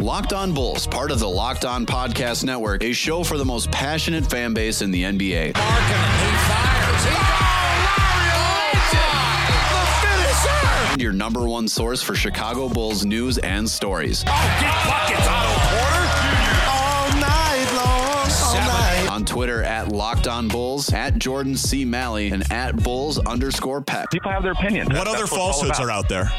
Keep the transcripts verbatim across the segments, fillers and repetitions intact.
Locked On Bulls, part of the Locked On Podcast Network, a show for the most passionate fan base in the N B A. Markin, he fires. He oh, Mario! The finisher! And your number one source for Chicago Bulls news and stories. Oh, get buckets, Otto Porter Junior All night long, all night. On Twitter at Locked On Bulls, at Jordan C. Malley, and at Bulls underscore Peck. People have their opinions. What That's other falsehoods are out there?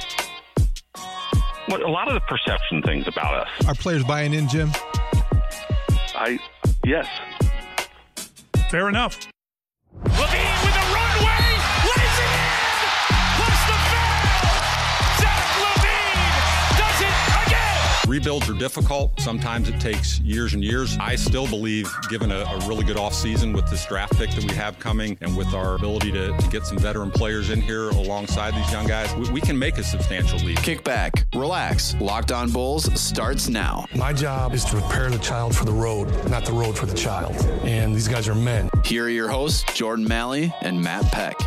What, a lot of the perception things about us. Are players buying in, Jim? I, yes. Fair enough. Levine with a runway, lays it in, plus the foul. Zach Levine does it again. Rebuilds are difficult. Sometimes it takes years and years. I still believe, given a, a really good offseason with this draft pick that we have coming and with our ability to, to get some veteran players in here alongside these young guys, we, we can make a substantial leap. Kick back, relax. Locked On Bulls starts now. My job is to prepare the child for the road, not the road for the child. And these guys are men. Here are your hosts, Jordan Malley and Matt Peck.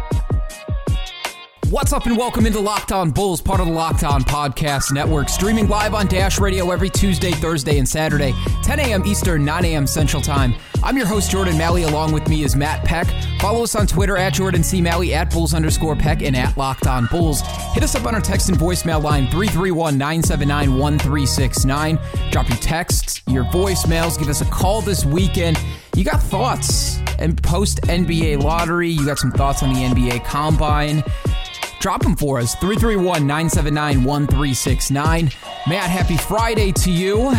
What's up and welcome into Locked On Bulls, part of the Locked On Podcast Network, streaming live on Dash Radio every Tuesday, Thursday, and Saturday, ten a.m. Eastern, nine a.m. Central Time. I'm your host, Jordan Malley. Along with me is Matt Peck. Follow us on Twitter at Jordan C. Malley, at Bulls underscore Peck, and at Locked On Bulls. Hit us up on our text and voicemail line, three three one, nine seven nine, one three six nine. Drop your texts, your voicemails, give us a call this weekend. You got thoughts and post-N B A lottery. You got some thoughts on the N B A Combine. Drop them for us, three three one, nine seven nine, one three six nine. Matt, happy Friday to you.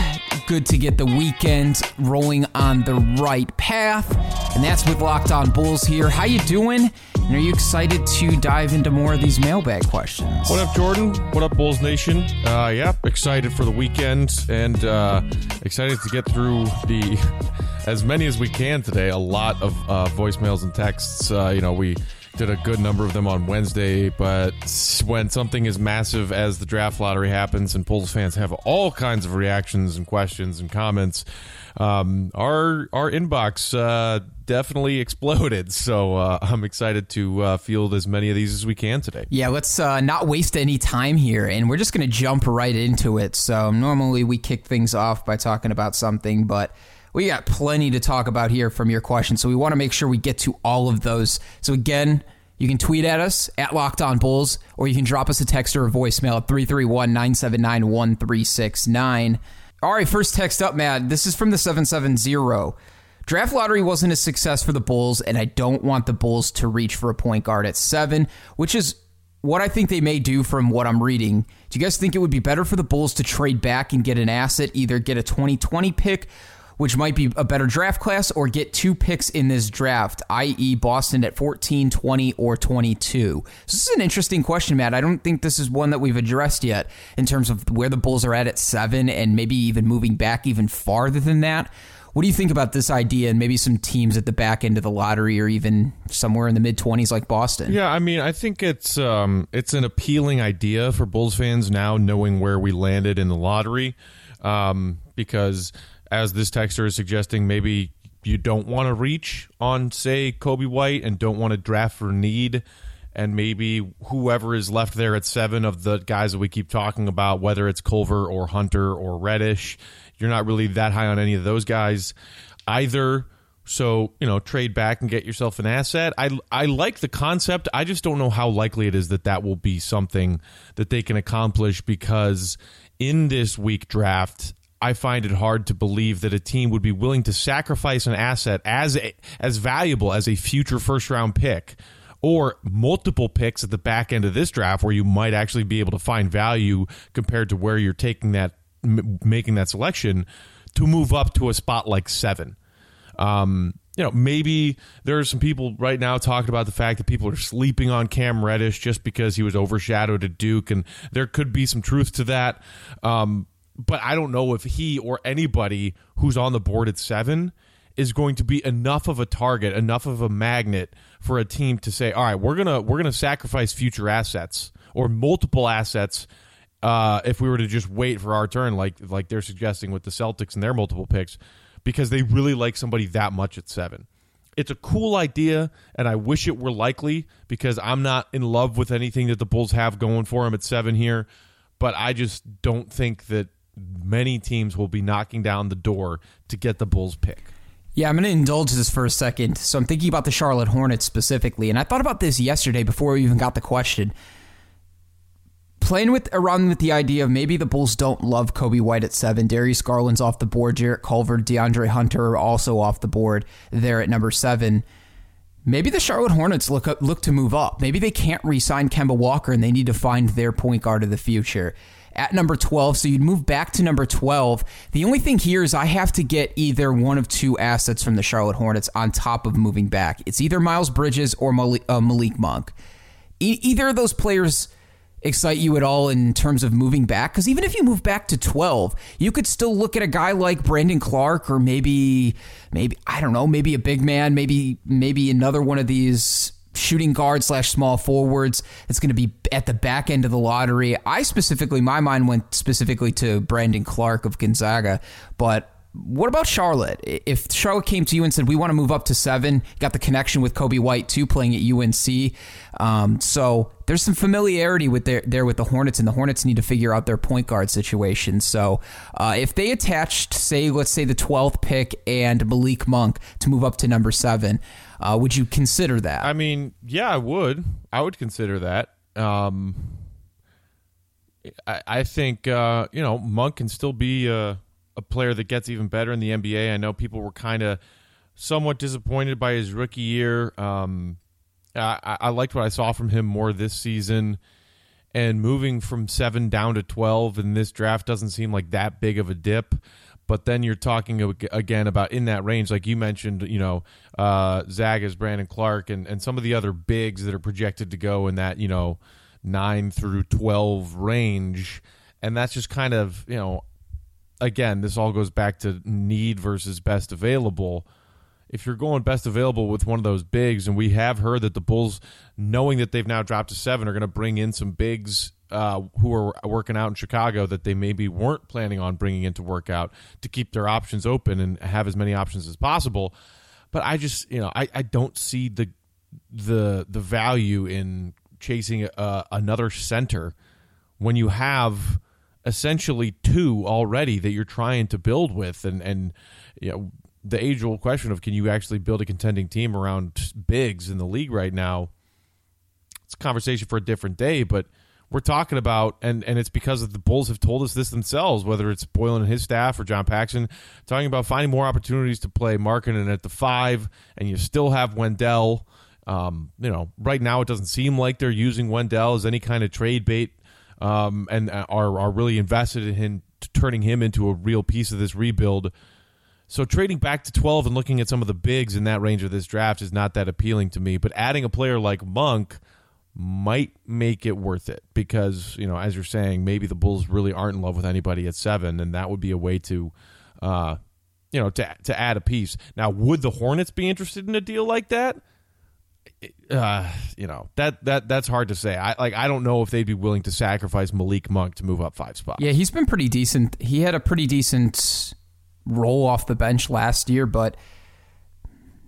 Good to get the weekend rolling on the right path. And that's with Locked On Bulls here. How you doing? And are you excited to dive into more of these mailbag questions? What up, Jordan? What up, Bulls Nation? Uh, yep, excited for the weekend and uh, excited to get through the as many as we can today. A lot of uh, voicemails and texts. Uh, you know, we... did a good number of them on Wednesday, but when something as massive as the draft lottery happens and Bulls fans have all kinds of reactions and questions and comments, um, our our inbox uh, definitely exploded. So uh, I'm excited to uh, field as many of these as we can today. Yeah, let's uh, not waste any time here, and we're just going to jump right into it. So normally we kick things off by talking about something, but we got plenty to talk about here from your questions, so we want to make sure we get to all of those. So again, you can tweet at us, at Locked On Bulls, or you can drop us a text or a voicemail at three three one, nine seven nine, one three six nine. All right, first text up, Matt. This is from the seven seven zero. Draft lottery wasn't a success for the Bulls, and I don't want the Bulls to reach for a point guard at seven, which is what I think they may do from what I'm reading. Do you guys think it would be better for the Bulls to trade back and get an asset, either get a twenty twenty pick, which might be a better draft class, or get two picks in this draft, that is. Boston at fourteen, twenty, or twenty-two? So this is an interesting question, Matt. I don't think this is one that we've addressed yet in terms of where the Bulls are at at seven and maybe even moving back even farther than that. What do you think about this idea and maybe some teams at the back end of the lottery or even somewhere in the mid-twenties like Boston? Yeah, I mean, I think it's um, it's an appealing idea for Bulls fans now knowing where we landed in the lottery um, because... as this texter is suggesting, maybe you don't want to reach on, say, Coby White and don't want to draft for need. And maybe whoever is left there at seven of the guys that we keep talking about, whether it's Culver or Hunter or Reddish, you're not really that high on any of those guys either. So, you know, trade back and get yourself an asset. I, I like the concept. I just don't know how likely it is that that will be something that they can accomplish because in this week draft, I find it hard to believe that a team would be willing to sacrifice an asset as a, as valuable as a future first-round pick or multiple picks at the back end of this draft where you might actually be able to find value compared to where you're taking that, m- making that selection to move up to a spot like seven. Um, you know, maybe there are some people right now talking about the fact that people are sleeping on Cam Reddish just because he was overshadowed at Duke, and there could be some truth to that. Um But I don't know if he or anybody who's on the board at seven is going to be enough of a target, enough of a magnet for a team to say, all right, we're gonna we're gonna sacrifice future assets or multiple assets uh, if we were to just wait for our turn, like like they're suggesting with the Celtics and their multiple picks, because they really like somebody that much at seven. It's a cool idea, and I wish it were likely because I'm not in love with anything that the Bulls have going for them at seven here. But I just don't think that many teams will be knocking down the door to get the Bulls pick. Yeah, I'm going to indulge this for a second. So I'm thinking about the Charlotte Hornets specifically, and I thought about this yesterday before we even got the question. Playing with around with the idea of maybe the Bulls don't love Coby White at seven. Darius Garland's off the board. Jarrett Culver, DeAndre Hunter are also off the board there at number seven. Maybe the Charlotte Hornets look up, look to move up. Maybe they can't re-sign Kemba Walker and they need to find their point guard of the future. At number twelve, so you'd move back to number twelve. The only thing here is I have to get either one of two assets from the Charlotte Hornets on top of moving back. It's either Miles Bridges or Malik, uh, Malik Monk. E- either of those players excite you at all in terms of moving back? Because even if you move back to twelve, you could still look at a guy like Brandon Clarke or maybe, maybe I don't know, maybe a big man, maybe maybe another one of these shooting guard slash small forwards that's going to be at the back end of the lottery. I specifically, my mind went specifically to Brandon Clarke of Gonzaga, but what about Charlotte? If Charlotte came to you and said, we want to move up to seven, got the connection with Coby White, too, playing at U N C. Um, so there's some familiarity with their, there with the Hornets, and the Hornets need to figure out their point guard situation. So uh, if they attached, say, let's say the twelfth pick and Malik Monk to move up to number seven, uh, would you consider that? I mean, yeah, I would. I would consider that. Um, I, I think, uh, you know, Monk can still be Uh, a player that gets even better in the N B A. I know people were kind of somewhat disappointed by his rookie year. Um, I, I liked what I saw from him more this season. And moving from seven down to twelve in this draft doesn't seem like that big of a dip. But then you're talking again about in that range, like you mentioned, you know, uh, Zagas, Brandon Clarke, and, and some of the other bigs that are projected to go in that, you know, nine through twelve range. And that's just kind of, you know, again, this all goes back to need versus best available. If you're going best available with one of those bigs, and we have heard that the Bulls, knowing that they've now dropped to seven, are going to bring in some bigs uh, who are working out in Chicago that they maybe weren't planning on bringing into workout to keep their options open and have as many options as possible. But I just, you know, I, I don't see the the the value in chasing uh, another center when you have essentially two already that you're trying to build with, and and you know, the age-old question of can you actually build a contending team around bigs in the league right now, it's a conversation for a different day. But we're talking about, and and it's because the Bulls have told us this themselves, whether it's Boylen and his staff or John Paxson, talking about finding more opportunities to play Markkanen at the five, and you still have Wendell. Um, you know, right now it doesn't seem like they're using Wendell as any kind of trade bait, Um, and are are really invested in him, turning him into a real piece of this rebuild. So trading back to twelve and looking at some of the bigs in that range of this draft is not that appealing to me. But adding a player like Monk might make it worth it because, you know, as you're saying, maybe the Bulls really aren't in love with anybody at seven, and that would be a way to, uh, you know, to to add a piece. Now, would the Hornets be interested in a deal like that? Uh, you know, that that that's hard to say. I like I don't know if they'd be willing to sacrifice Malik Monk to move up five spots. Yeah, he's been pretty decent. He had a pretty decent roll off the bench last year, but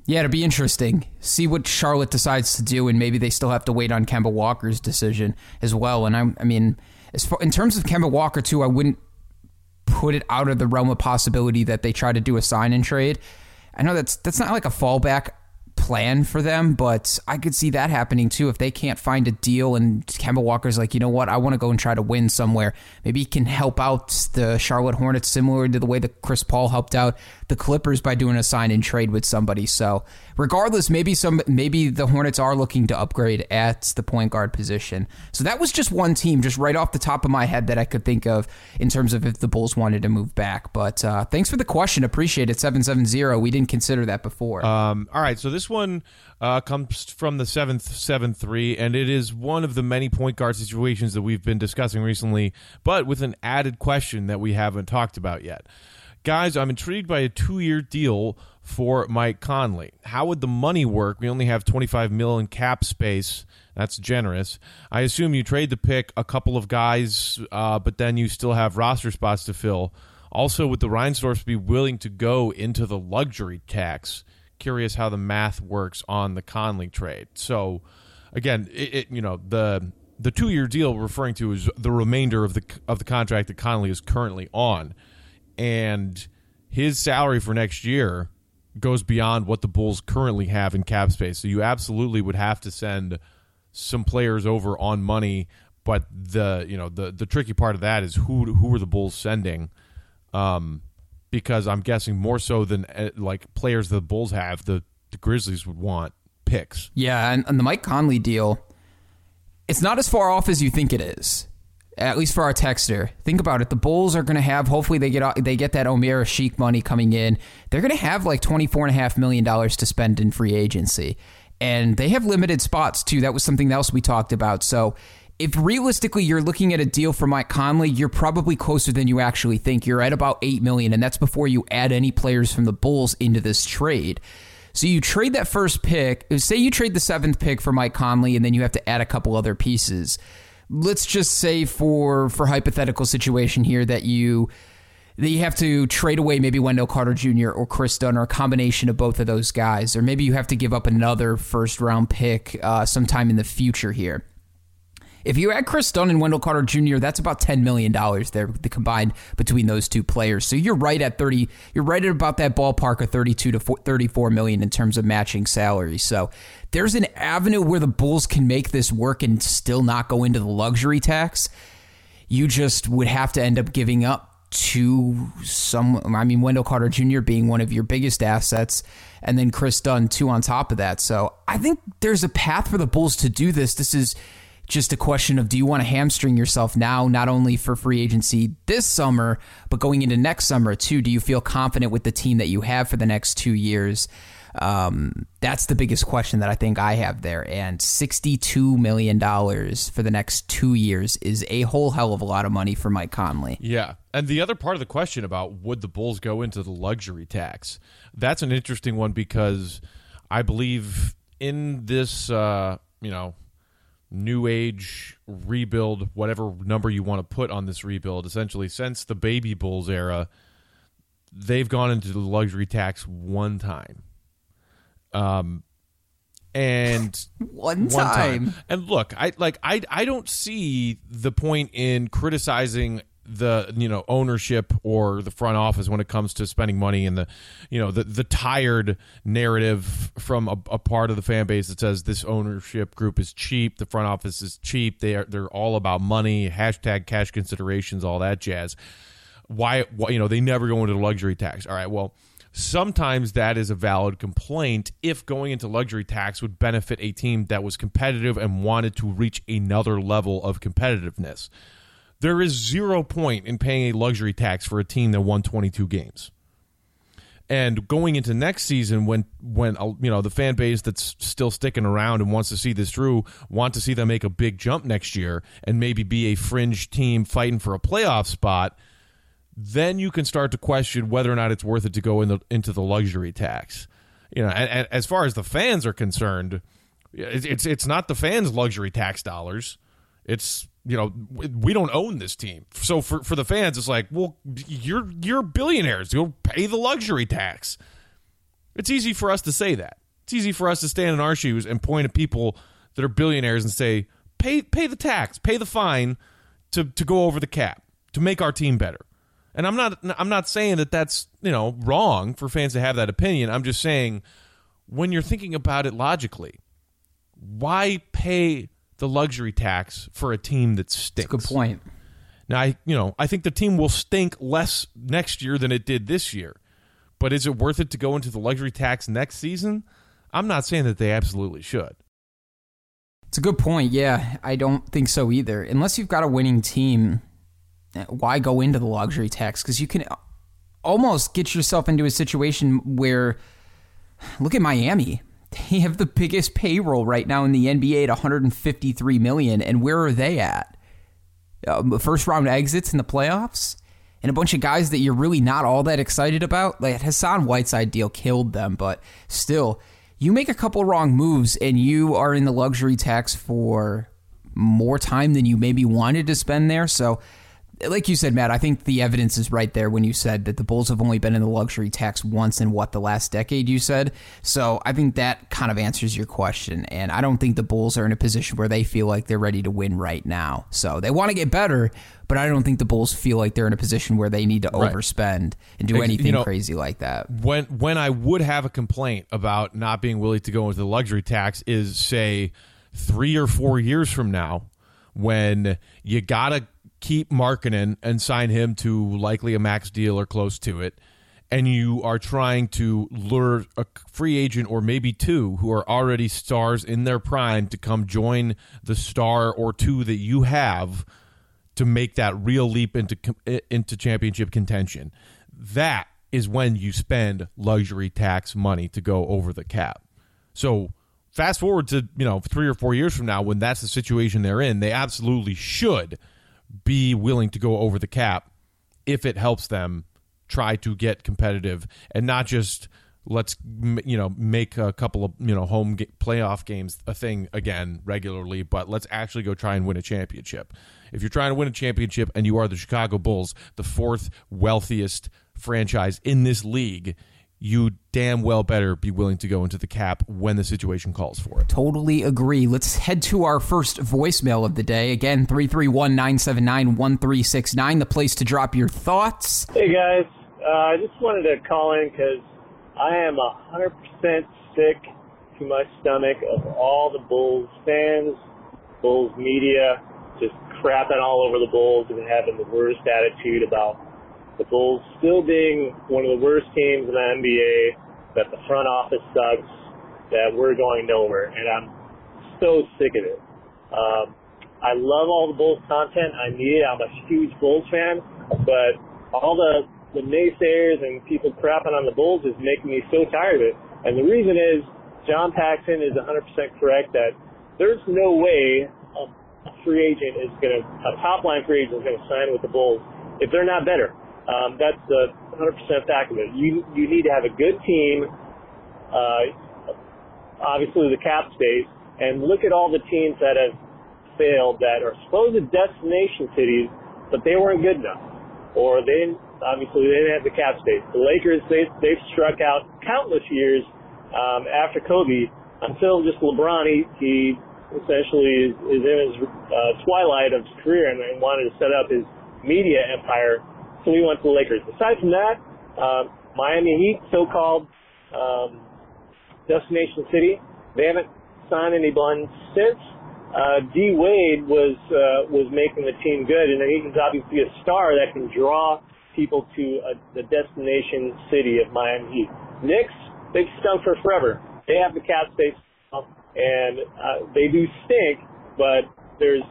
yeah, it'll be interesting. See what Charlotte decides to do, and maybe they still have to wait on Kemba Walker's decision as well. And I, I mean, as far, in terms of Kemba Walker too, I wouldn't put it out of the realm of possibility that they try to do a sign and trade. I know that's that's not like a fallback plan for them, but I could see that happening too if they can't find a deal and Kemba Walker's like, you know what, I want to go and try to win somewhere. Maybe he can help out the Charlotte Hornets similar to the way that Chris Paul helped out the Clippers by doing a sign and trade with somebody. So regardless, maybe some maybe the Hornets are looking to upgrade at the point guard position. So that was just one team just right off the top of my head that I could think of in terms of if the Bulls wanted to move back. But uh, thanks for the question. Appreciate it. seven seven zero. We didn't consider that before. Um, all right, so this one One uh, comes from the seven seven three, and it is one of the many point guard situations that we've been discussing recently, but with an added question that we haven't talked about yet. Guys, I'm intrigued by a two-year deal for Mike Conley. How would the money work? We only have twenty-five mil in cap space. That's generous. I assume you trade the pick, a couple of guys, uh, but then you still have roster spots to fill. Also, would the Reinsdorfs be willing to go into the luxury tax? Curious how the math works on the Conley trade. So again, it, it you know the The two-year deal we're referring to is the remainder of the of the contract that Conley is currently on, and his salary for next year goes beyond what the Bulls currently have in cap space. So you absolutely would have to send some players over on money, but the you know the, the tricky part of that is who who are the Bulls sending, um, because I'm guessing more so than uh, like players the Bulls have, the, the Grizzlies would want picks. Yeah, and, and the Mike Conley deal. It's not as far off as you think it is, at least for our texter. Think about it. The Bulls are going to have, hopefully they get they get that Omaira Sheik money coming in. They're going to have like twenty-four point five million dollars to spend in free agency. And they have limited spots, too. That was something else we talked about. So if realistically you're looking at a deal for Mike Conley, you're probably closer than you actually think. You're at about eight million dollars, and that's before you add any players from the Bulls into this trade. So you trade that first pick, say you trade the seventh pick for Mike Conley, and then you have to add a couple other pieces. Let's just say for for hypothetical situation here that you that you have to trade away maybe Wendell Carter Junior or Chris Dunn or a combination of both of those guys, or maybe you have to give up another first round pick uh, sometime in the future here. If you add Chris Dunn and Wendell Carter Junior, that's about ten million dollars there combined between those two players. So you're right at thirty. You're right at about that ballpark of thirty-two to thirty-four million dollars in terms of matching salary. So there's an avenue where the Bulls can make this work and still not go into the luxury tax. You just would have to end up giving up two some. I mean, Wendell Carter Junior being one of your biggest assets, and then Chris Dunn two on top of that. So I think there's a path for the Bulls to do this. This is just a question of, do you want to hamstring yourself now, not only for free agency this summer, but going into next summer too? Do you feel confident with the team that you have for the next two years? Um, that's the biggest question that I think I have there. And sixty-two million dollars for the next two years is a whole hell of a lot of money for Mike Conley. Yeah. And the other part of the question about would the Bulls go into the luxury tax, that's an interesting one, because I believe in this, uh, you know, new age rebuild, whatever number you want to put on this rebuild, essentially since the baby Bulls era, they've gone into the luxury tax one time. Um, and one, one time. time. And look, I like I I don't see the point in criticizing the you know ownership or the front office when it comes to spending money, and the you know the the tired narrative from a, a part of the fan base that says this ownership group is cheap, the front office is cheap, they are they're all about money, hashtag cash considerations, all that jazz. Why, why you know they never go into the luxury tax? All right, well, sometimes that is a valid complaint if going into luxury tax would benefit a team that was competitive and wanted to reach another level of competitiveness. There is zero point in paying a luxury tax for a team that won twenty-two games. And going into next season, when when you know the fan base that's still sticking around and wants to see this through, want to see them make a big jump next year and maybe be a fringe team fighting for a playoff spot, then you can start to question whether or not it's worth it to go in the, into the luxury tax. You know, and, and as far as the fans are concerned, it's it's, it's not the fans' luxury tax dollars. It's You know, we don't own this team. So for, for the fans, it's like, well, you're you're billionaires. You'll pay the luxury tax. It's easy for us to say that. It's easy for us to stand in our shoes and point at people that are billionaires and say, pay pay the tax, pay the fine to, to go over the cap, to make our team better. And I'm not I'm not saying that that's, you know, wrong for fans to have that opinion. I'm just saying when you're thinking about it logically, why pay the luxury tax for a team that stinks? That's a good point. Now, I, you know, I think the team will stink less next year than it did this year. But is it worth it to go into the luxury tax next season? I'm not saying that they absolutely should. It's a good point. Yeah, I don't think so either. Unless you've got a winning team, why go into the luxury tax? Because you can almost get yourself into a situation where, look at Miami. They have the biggest payroll right now in the N B A at one hundred fifty-three million dollars, and where are they at? Um, first-round exits in the playoffs? And a bunch of guys that you're really not all that excited about? Like, Hassan Whiteside deal killed them, but still, you make a couple wrong moves, and you are in the luxury tax for more time than you maybe wanted to spend there, so like you said, Matt, I think the evidence is right there when you said that the Bulls have only been in the luxury tax once in, what, the last decade, you said? So I think that kind of answers your question, and I don't think the Bulls are in a position where they feel like they're ready to win right now. So they want to get better, but I don't think the Bulls feel like they're in a position where they need to right. overspend and do anything you know, crazy like that. When, when I would have a complaint about not being willing to go into the luxury tax is, say, three or four years from now, when you got to keep Markkanen and sign him to likely a max deal or close to it, and you are trying to lure a free agent or maybe two who are already stars in their prime to come join the star or two that you have to make that real leap into into championship contention. That is when you spend luxury tax money to go over the cap. So fast forward to, you know, three or four years from now, when that's the situation they're in, they absolutely should be willing to go over the cap if it helps them try to get competitive and not just let's, you know, make a couple of, you know, home ga- playoff games a thing again regularly, but let's actually go try and win a championship. If you're trying to win a championship and you are the Chicago Bulls, the fourth wealthiest franchise in this league, you damn well better be willing to go into the cap when the situation calls for it. Totally agree. Let's head to our first voicemail of the day. Again, three three one, nine seven nine, one three six nine, the place to drop your thoughts. Hey, guys. Uh, I just wanted to call in because I am one hundred percent sick to my stomach of all the Bulls fans, Bulls media, just crapping all over the Bulls and having the worst attitude about the Bulls still being one of the worst teams in the N B A, that the front office sucks, that we're going nowhere, and I'm so sick of it. Um, I love all the Bulls content. I need it. I'm a huge Bulls fan, but all the, the naysayers and people crapping on the Bulls is making me so tired of it. And the reason is John Paxson is one hundred percent correct that there's no way a free agent is going to, a top-line free agent is going to sign with the Bulls if they're not better. Um, that's the one hundred percent fact of it. You, you need to have a good team, uh, obviously the cap space, and look at all the teams that have failed that are supposed destination cities, but they weren't good enough. Or they didn't, obviously they didn't have the cap space. The Lakers, they, they've struck out countless years um, after Kobe until just LeBron, he, he essentially is, is in his uh, twilight of his career and, and wanted to set up his media empire. So we went to the Lakers. Aside from that, uh, Miami Heat, so-called um, destination city, they haven't signed anyone since. Uh, D. Wade was uh, was making the team good, and he's obviously a star that can draw people to uh, the destination city of Miami Heat. Knicks, they've stunk for forever. They have the cap space, and uh, they do stink, but there's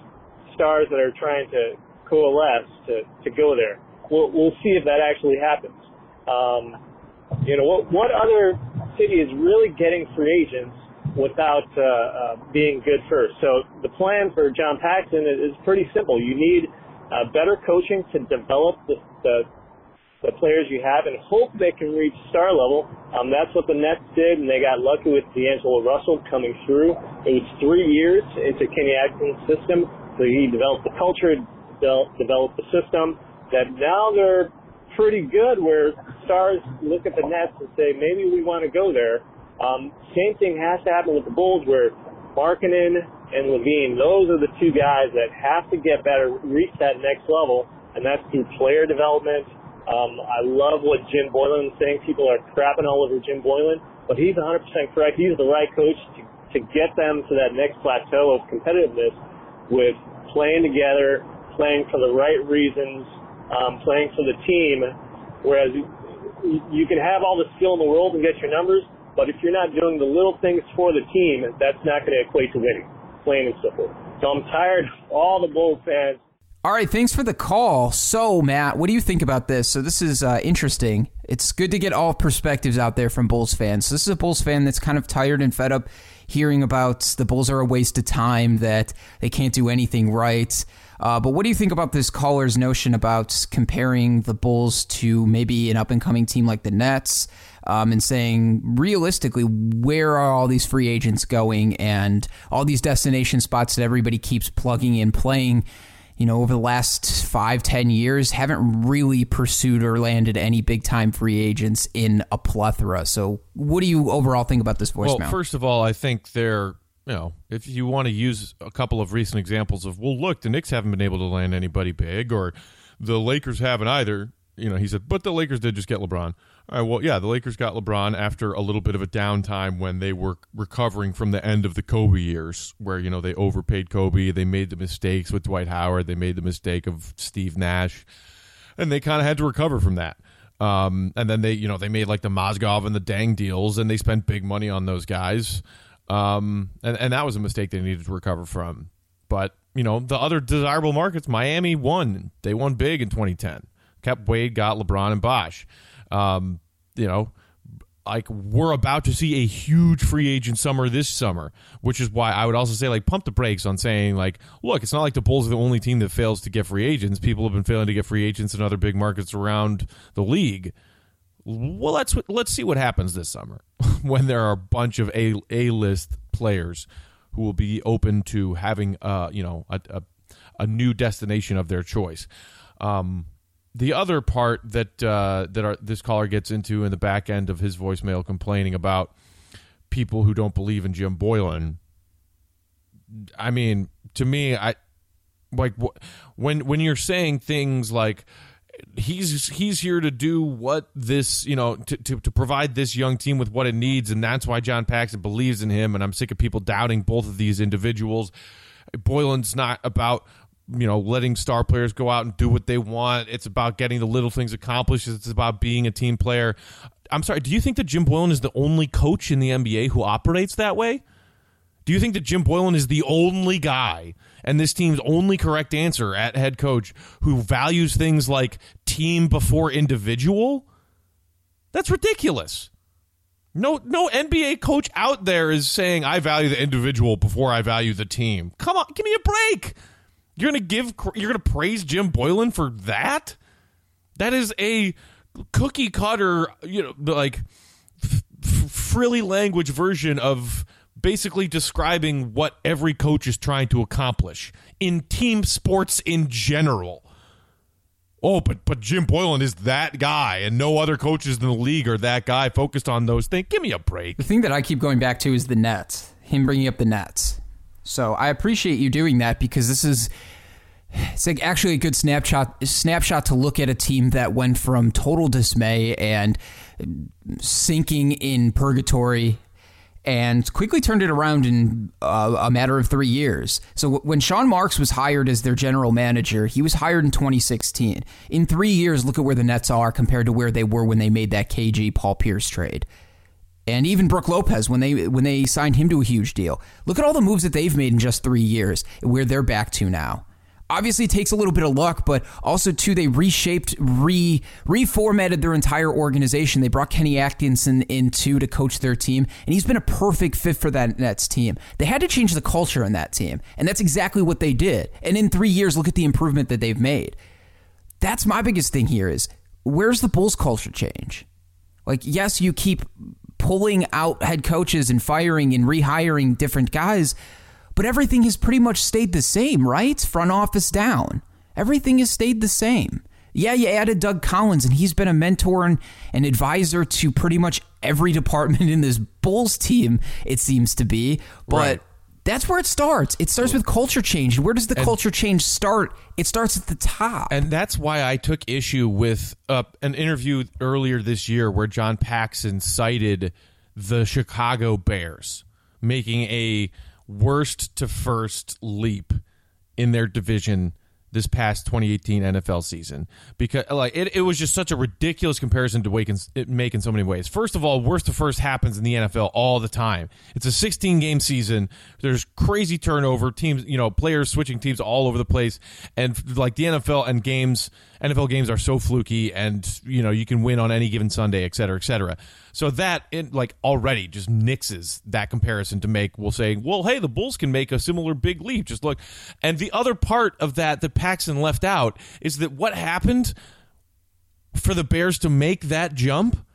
stars that are trying to coalesce to, to go there. We'll, we'll see if that actually happens. Um, you know, what, what other city is really getting free agents without uh, uh, being good first? So the plan for John Paxson is, is pretty simple. You need uh, better coaching to develop the, the, the players you have and hope they can reach star level. Um, that's what the Nets did, and they got lucky with D'Angelo Russell coming through. It was three years into Kenny Atkinson's system, so he developed the culture, developed, developed the system. That now they're pretty good where stars look at the Nets and say, maybe we want to go there. Um, same thing has to happen with the Bulls where Markkanen and Levine, those are the two guys that have to get better, reach that next level, and that's through player development. Um, I love what Jim Boylen is saying. People are crapping all over Jim Boylen, but he's one hundred percent correct. He's the right coach to, to get them to that next plateau of competitiveness with playing together, playing for the right reasons, Um, playing for the team, whereas you, you can have all the skill in the world and get your numbers, but if you're not doing the little things for the team, that's not going to equate to winning, plain and simple. So I'm tired of all the Bulls fans. All right, thanks for the call. So, Matt, what do you think about this? So this is uh, interesting. It's good to get all perspectives out there from Bulls fans. So this is a Bulls fan that's kind of tired and fed up hearing about the Bulls are a waste of time, that they can't do anything right. Uh, but what do you think about this caller's notion about comparing the Bulls to maybe an up-and-coming team like the Nets um, and saying, realistically, where are all these free agents going and all these destination spots that everybody keeps plugging in, playing you know, over the last five, ten years, haven't really pursued or landed any big-time free agents in a plethora. So what do you overall think about this voicemail? Well, first of all, I think they're, you know, if you want to use a couple of recent examples of, well, look, the Knicks haven't been able to land anybody big, or the Lakers haven't either. You know, he said, but the Lakers did just get LeBron. All right, well, yeah, the Lakers got LeBron after a little bit of a downtime when they were recovering from the end of the Kobe years where, you know, they overpaid Kobe. They made the mistakes with Dwight Howard. They made the mistake of Steve Nash. And they kind of had to recover from that. Um, and then they, you know, they made like the Mozgov and the Dang deals, and they spent big money on those guys. Um, and, and that was a mistake they needed to recover from. But, you know, the other desirable markets, Miami won. They won big in twenty ten. Kept Wade, got LeBron and Bosh. Um, you know, like we're about to see a huge free agent summer this summer, which is why I would also say, like, pump the brakes on saying, like, look, it's not like the Bulls are the only team that fails to get free agents. People have been failing to get free agents in other big markets around the league. Well, let's let's see what happens this summer when there are a bunch of a A-list players who will be open to having, uh, you know, a, a a new destination of their choice. Um, The other part that uh, that our, this caller gets into in the back end of his voicemail, complaining about people who don't believe in Jim Boylen. I mean, to me, I like when when you're saying things like he's he's here to do what this, you know, to, to to provide this young team with what it needs, and that's why John Paxson believes in him. And I'm sick of people doubting both of these individuals. Boylen's not about, you know, letting star players go out and do what they want. It's about getting the little things accomplished. It's about being a team player. I'm sorry, do you think that Jim Boylen is the only coach in the N B A who operates that way? Do you think that Jim Boylen is the only guy and this team's only correct answer at head coach who values things like team before individual? That's ridiculous. No, no N B A coach out there is saying, I value the individual before I value the team. Come on, give me a break. You're going to give, you're going to praise Jim Boylen for that? That is a cookie cutter, you know, like f- f- frilly language version of basically describing what every coach is trying to accomplish in team sports in general. Oh, but, but Jim Boylen is that guy, and no other coaches in the league are that guy focused on those things. Give me a break. The thing that I keep going back to is the Nets, him bringing up the Nets. So I appreciate you doing that, because this is it's like actually a good snapshot snapshot to look at a team that went from total dismay and sinking in purgatory and quickly turned it around in uh, a matter of three years. So w- when Sean Marks was hired as their general manager, he was hired in twenty sixteen. In three years, look at where the Nets are compared to where they were when they made that K G Paul Pierce trade. And even Brook Lopez, when they when they signed him to a huge deal. Look at all the moves that they've made in just three years, where they're back to now. Obviously, it takes a little bit of luck, but also, too, they reshaped, re reformatted their entire organization. They brought Kenny Atkinson in, too, to coach their team, and he's been a perfect fit for that Nets team. They had to change the culture in that team, and that's exactly what they did. And in three years, look at the improvement that they've made. That's my biggest thing here is, where's the Bulls culture change? Like, yes, you keep pulling out head coaches and firing and rehiring different guys, but everything has pretty much stayed the same, right? Front office down. Everything has stayed the same. Yeah, you added Doug Collins, and he's been a mentor and an advisor to pretty much every department in this Bulls team, it seems to be. But right. That's where it starts. It starts with culture change. Where does the and, culture change start? It starts at the top. And that's why I took issue with uh, an interview earlier this year where John Paxson cited the Chicago Bears making a worst to first leap in their division this past twenty eighteen N F L season, because like it, it was just such a ridiculous comparison to Waken, it make in so many ways. First of all, worst to first happens in the N F L all the time. It's a sixteen game season. There's crazy turnover, teams, you know, players switching teams all over the place, and like the N F L and games, N F L games are so fluky, and you know you can win on any given Sunday, et cetera, et cetera. So that it like already just nixes that comparison to make. We'll say, well, hey, the Bulls can make a similar big leap. Just look, and the other part of that that Paxson left out is that what happened for the Bears to make that jump?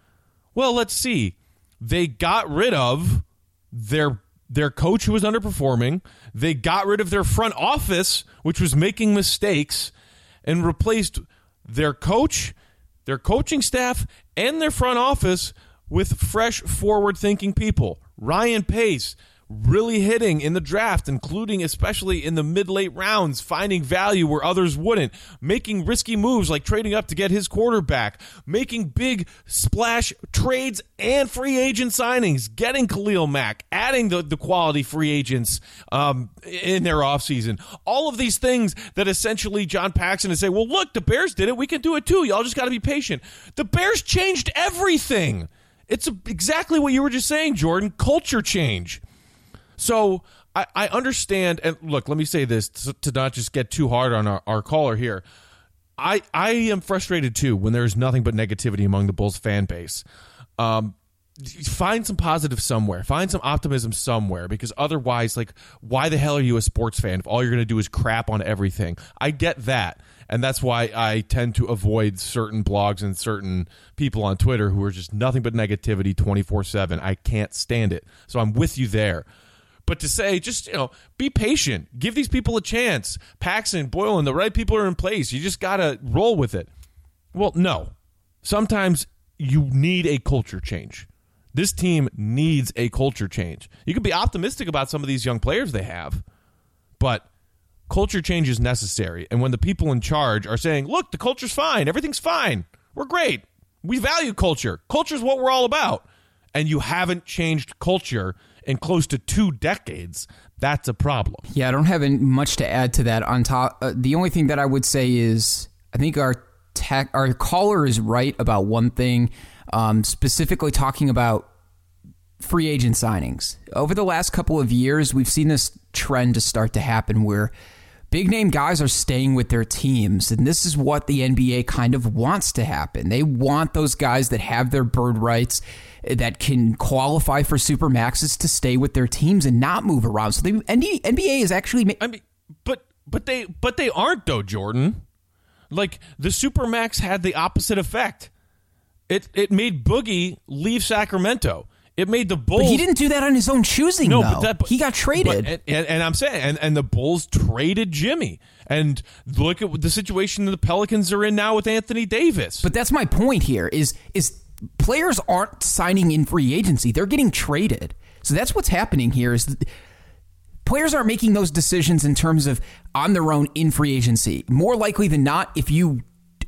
Well, let's see. They got rid of their their coach who was underperforming. They got rid of their front office, which was making mistakes, and replaced their coach, their coaching staff, and their front office with fresh, forward-thinking people. Ryan Pace really hitting in the draft, including especially in the mid-late rounds, finding value where others wouldn't, making risky moves like trading up to get his quarterback, making big splash trades and free agent signings, getting Khalil Mack, adding the, the quality free agents um, in their offseason. All of these things that essentially John Paxson is saying, well, look, the Bears did it. We can do it too. Y'all just got to be patient. The Bears changed everything. It's exactly what you were just saying, Jordan. Culture change. So I, I understand, and look, let me say this to, to not just get too hard on our, our caller here. I I am frustrated, too, when there's nothing but negativity among the Bulls fan base. Um, find some positive somewhere. Find some optimism somewhere, because otherwise, like, why the hell are you a sports fan if all you're going to do is crap on everything? I get that, and that's why I tend to avoid certain blogs and certain people on Twitter who are just nothing but negativity twenty-four seven. I can't stand it, so I'm with you there. But to say, just, you know, be patient. Give these people a chance. Paxson, Boylen, the right people are in place. You just got to roll with it. Well, no. Sometimes you need a culture change. This team needs a culture change. You can be optimistic about some of these young players they have, but culture change is necessary. And when the people in charge are saying, look, the culture's fine. Everything's fine. We're great. We value culture. Culture's what we're all about. And you haven't changed culture in close to two decades, that's a problem. Yeah, I don't have much to add to that. On top, uh, the only thing that I would say is I think our tech, our caller is right about one thing, um, specifically talking about free agent signings. Over the last couple of years, we've seen this trend to start to happen where big-name guys are staying with their teams, and this is what the N B A kind of wants to happen. They want those guys that have their bird rights that can qualify for Supermaxes to stay with their teams and not move around. So the N B A is actually... Ma- I mean, but but they but they aren't, though, Jordan. Like, the Supermax had the opposite effect. It, it made Boogie leave Sacramento. It made the Bulls... But he didn't do that on his own choosing, no, though. But that, but, he got traded. But, and, and I'm saying, and, and the Bulls traded Jimmy. And look at the situation the Pelicans are in now with Anthony Davis. But that's my point here, is is players aren't signing in free agency. They're getting traded. So that's what's happening here, is players aren't making those decisions in terms of on their own in free agency. More likely than not, if you...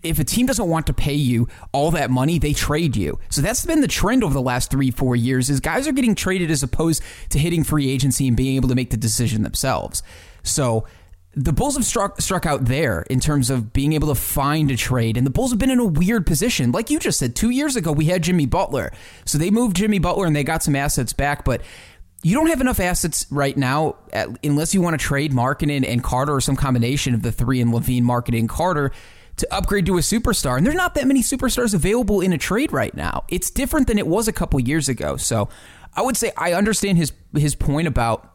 If a team doesn't want to pay you all that money, they trade you. So that's been the trend over the last three, four years is guys are getting traded as opposed to hitting free agency and being able to make the decision themselves. So the Bulls have struck, struck out there in terms of being able to find a trade. And the Bulls have been in a weird position. Like you just said, two years ago, we had Jimmy Butler. So they moved Jimmy Butler and they got some assets back. But you don't have enough assets right now at, unless you want to trade Markkanen and Carter or some combination of the three and Levine, Markkanen, and Carter to upgrade to a superstar. And there's not that many superstars available in a trade right now. It's different than it was a couple years ago. So I would say I understand his his point about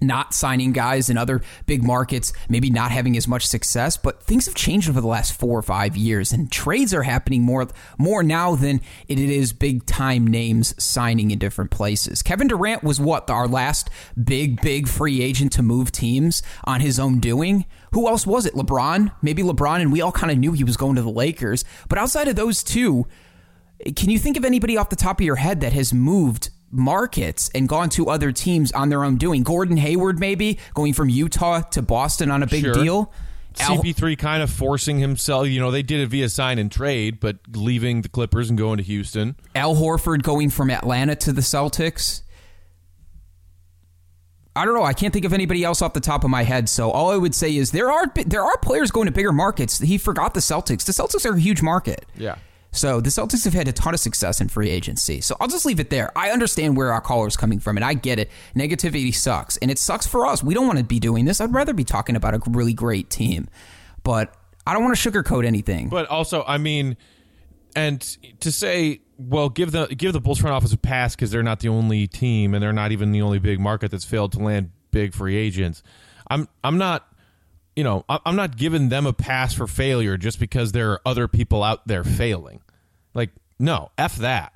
not signing guys in other big markets, maybe not having as much success, but things have changed over the last four or five years, and trades are happening more more now than it is big-time names signing in different places. Kevin Durant was, what, our last big, big free agent to move teams on his own doing? Who else was it? LeBron? Maybe LeBron, and we all kind of knew he was going to the Lakers. But outside of those two, can you think of anybody off the top of your head that has moved markets and gone to other teams on their own doing? Gordon Hayward, maybe going from Utah to Boston on a big sure. deal. C P three kind of forcing himself. You know, they did it via sign and trade, but leaving the Clippers and going to Houston. Al Horford going from Atlanta to the Celtics. I don't know. I can't think of anybody else off the top of my head. So all I would say is there are there are players going to bigger markets. He forgot the Celtics. The Celtics are a huge market. Yeah. So the Celtics have had a ton of success in free agency. So I'll just leave it there. I understand where our caller is coming from, and I get it. Negativity sucks, and it sucks for us. We don't want to be doing this. I'd rather be talking about a really great team. But I don't want to sugarcoat anything. But also, I mean, and to say, well, give the give the Bulls front office a pass because they're not the only team, and they're not even the only big market that's failed to land big free agents. I'm I'm not... You know, I'm not giving them a pass for failure just because there are other people out there failing. Like, no, F that.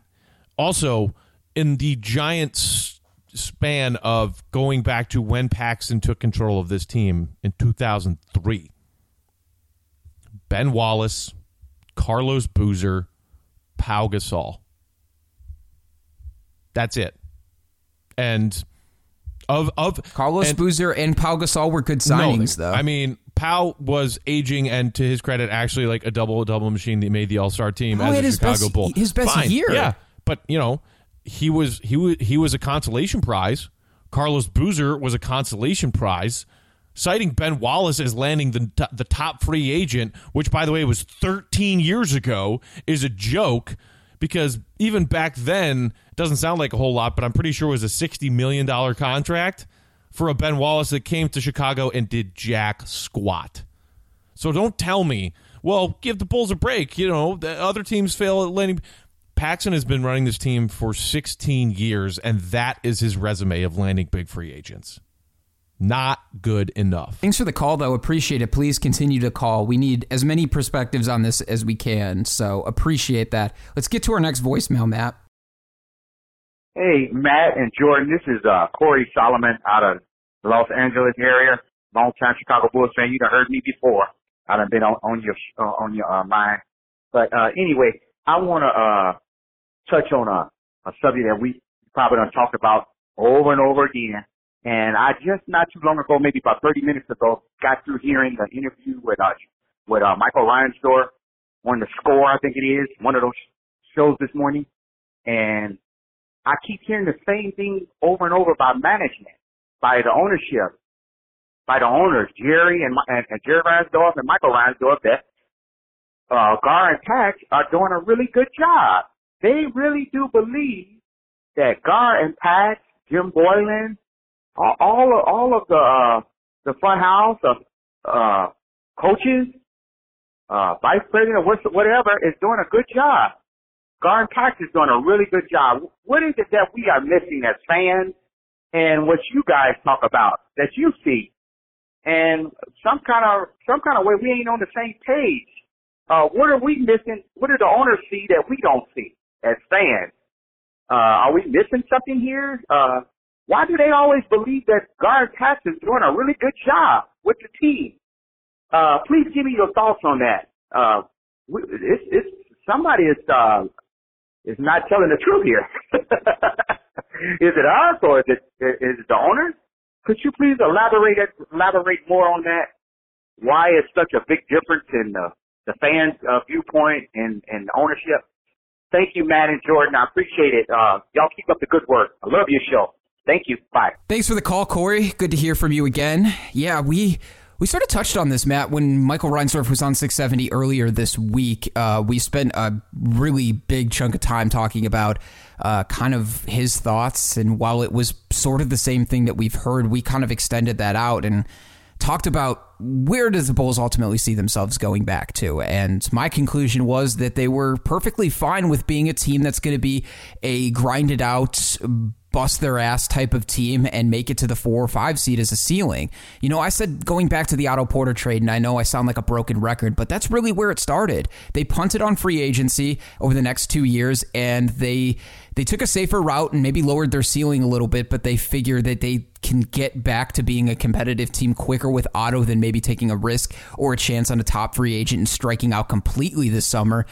Also, in the giant span of going back to when Paxson took control of this team in two thousand three. Ben Wallace, Carlos Boozer, Pau Gasol. That's it. And of of Carlos and, Boozer and Pau Gasol were good signings, no, though. I mean, Pau was aging, and to his credit, actually like a double double machine that made the All Star team Pau as a Chicago best, Bull. His best Fine. year, yeah. But you know, he was he was he was a consolation prize. Carlos Boozer was a consolation prize. Citing Ben Wallace as landing the the top free agent, which by the way was thirteen years ago, is a joke. Because even back then, it doesn't sound like a whole lot, but I'm pretty sure it was a sixty million dollars contract for a Ben Wallace that came to Chicago and did jack squat. So don't tell me, well, give the Bulls a break. You know, the other teams fail at landing. Paxson has been running this team for sixteen years, and that is his resume of landing big free agents. Not good enough. Thanks for the call, though. Appreciate it. Please continue to call. We need as many perspectives on this as we can, so appreciate that. Let's get to our next voicemail, Matt. Hey, Matt and Jordan. This is uh, Corey Solomon out of the Los Angeles area. Long-time Chicago Bulls fan. You done heard me before. I done been on, on your uh, on your uh, mind. But uh, anyway, I want to uh, touch on a, a subject that we probably done talked about over and over again. And I just not too long ago, maybe about thirty minutes ago, got through hearing the interview with uh, with uh, Michael Reinsdorf on The Score, I think it is, one of those shows this morning. And I keep hearing the same thing over and over about management, by the ownership, by the owners, Jerry and, and, and Jerry Reinsdorf and Michael Reinsdorf, that uh, Gar and Pax are doing a really good job. They really do believe that Gar and Pax, Jim Boylen, Uh, all of, all of the uh, the front house of uh, coaches, uh, vice president, whatever, is doing a good job. Gar Foreman is doing a really good job. What is it that we are missing as fans, and what you guys talk about that you see, and some kind of some kind of way we ain't on the same page? Uh, what are we missing? What do the owners see that we don't see as fans? Uh, are we missing something here? Uh, Why do they always believe that Gar Foreman is doing a really good job with the team? Uh, please give me your thoughts on that. Uh, it's, it's, somebody is uh, is not telling the truth here. Is it us or is it, is it the owner? Could you please elaborate elaborate more on that? Why is such a big difference in the, the fans' uh, viewpoint and, and ownership? Thank you, Matt and Jordan. I appreciate it. Uh, y'all keep up the good work. I love your show. Thank you. Bye. Thanks for the call, Corey. Good to hear from you again. Yeah, we we sort of touched on this, Matt, when Michael Reinsdorf was on six seventy earlier this week. Uh, we spent a really big chunk of time talking about uh, kind of his thoughts. And while it was sort of the same thing that we've heard, we kind of extended that out and talked about where does the Bulls ultimately see themselves going back to. And my conclusion was that they were perfectly fine with being a team that's going to be a grinded out, bust their ass type of team and make it to the four or five seed as a ceiling. You know, I said going back to the Otto Porter trade, and I know I sound like a broken record, but that's really where it started. They punted on free agency over the next two years, and they they took a safer route and maybe lowered their ceiling a little bit, but they figure that they can get back to being a competitive team quicker with Otto than maybe taking a risk or a chance on a top free agent and striking out completely this summer.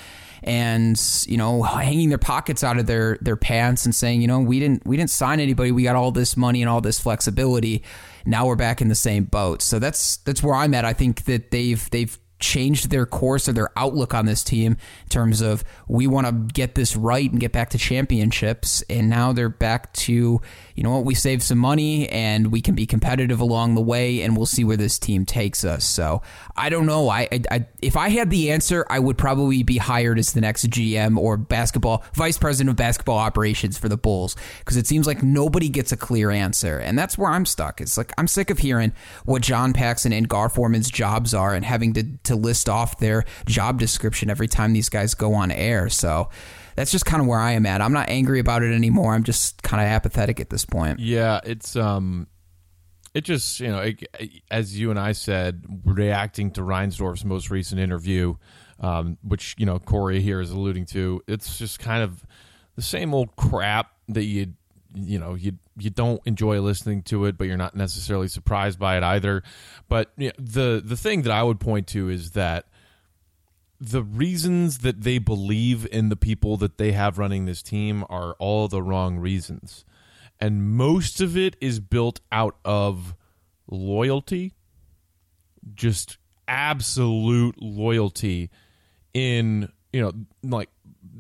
And, you know, hanging their pockets out of their, their pants and saying, you know, we didn't we didn't sign anybody. We got all this money and all this flexibility. Now we're back in the same boat. So that's that's where I'm at. I think that they've they've changed their course or their outlook on this team in terms of we want to get this right and get back to championships. And now they're back to, you know what, we saved some money and we can be competitive along the way, and we'll see where this team takes us. So I don't know. I, I, I if I had the answer, I would probably be hired as the next G M or basketball vice president of basketball operations for the Bulls, because it seems like nobody gets a clear answer. And that's where I'm stuck. It's like I'm sick of hearing what John Paxson and Gar Foreman's jobs are and having to, to list off their job description every time these guys go on air. So that's just kind of where I am at. I'm not angry about it anymore. I'm just kind of apathetic at this point. Yeah, it's um, it just, you know, it, as you and I said, reacting to Reinsdorf's most recent interview, um, which, you know, Corey here is alluding to, it's just kind of the same old crap that you you know, you you don't enjoy listening to it, but you're not necessarily surprised by it either. But you know, the the thing that I would point to is that the reasons that they believe in the people that they have running this team are all the wrong reasons. And most of it is built out of loyalty, just absolute loyalty in, you know, like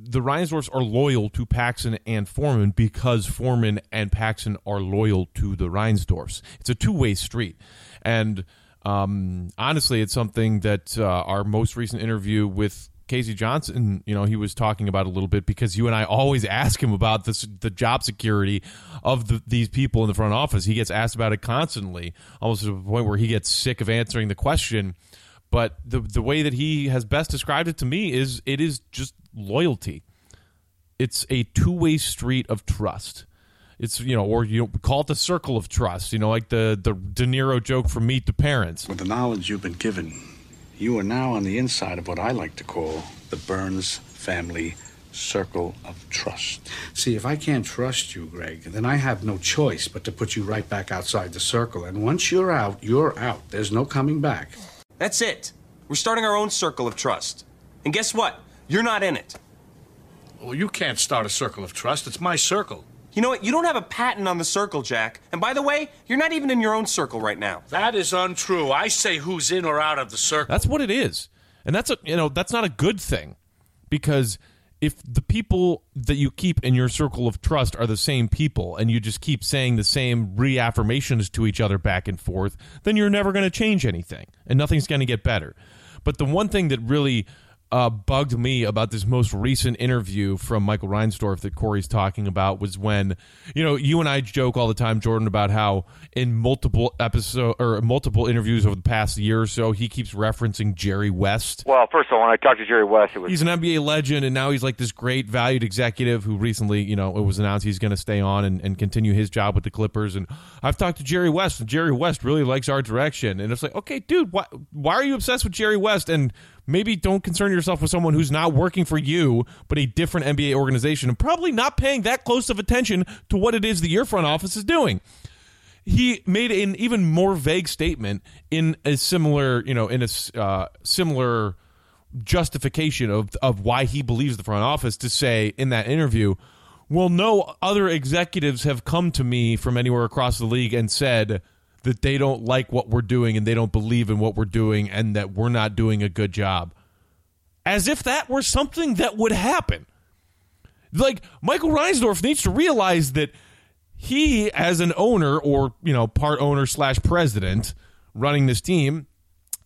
the Reinsdorfs are loyal to Paxson and Foreman because Foreman and Paxson are loyal to the Reinsdorfs. It's a two-way street. And um, honestly, it's something that uh, our most recent interview with Casey Johnson, you know, he was talking about a little bit, because you and I always ask him about this, the job security of the, these people in the front office. He gets asked about it constantly, almost to the point where he gets sick of answering the question. But the the way that he has best described it to me is it is just loyalty. It's a two-way street of trust. It's, you know, or you call it the circle of trust, you know, like the, the De Niro joke from Meet the Parents. With the knowledge you've been given, you are now on the inside of what I like to call the Burns family circle of trust. See, if I can't trust you, Greg, then I have no choice but to put you right back outside the circle. And once you're out, you're out. There's no coming back. That's it. We're starting our own circle of trust. And guess what? You're not in it. Well, you can't start a circle of trust. It's my circle. You know what? You don't have a patent on the circle, Jack. And by the way, you're not even in your own circle right now. That is untrue. I say who's in or out of the circle. That's what it is. And that's a, you know, that's not a good thing, because if the people that you keep in your circle of trust are the same people and you just keep saying the same reaffirmations to each other back and forth, then you're never going to change anything and nothing's going to get better. But the one thing that really uh, bugged me about this most recent interview from Michael Reinsdorf that Corey's talking about was when, you know, you and I joke all the time, Jordan, about how in multiple episode or multiple interviews over the past year or so, he keeps referencing Jerry West. Well, first of all, when I talked to Jerry West, it was he's an N B A legend, and now he's like this great valued executive who recently, you know, it was announced he's going to stay on and, and continue his job with the Clippers. And I've talked to Jerry West, and Jerry West really likes our direction. And it's like, okay, dude, why why are you obsessed with Jerry West? And maybe don't concern yourself with someone who's not working for you, but a different N B A organization, and probably not paying that close of attention to what it is that your front office is doing. He made an even more vague statement in a similar, you know, in a uh, similar justification of of why he believes the front office, to say in that interview, well, no other executives have come to me from anywhere across the league and said that they don't like what we're doing and they don't believe in what we're doing and that we're not doing a good job. As if that were something that would happen. Like, Michael Reinsdorf needs to realize that he, as an owner or, you know, part owner slash president running this team,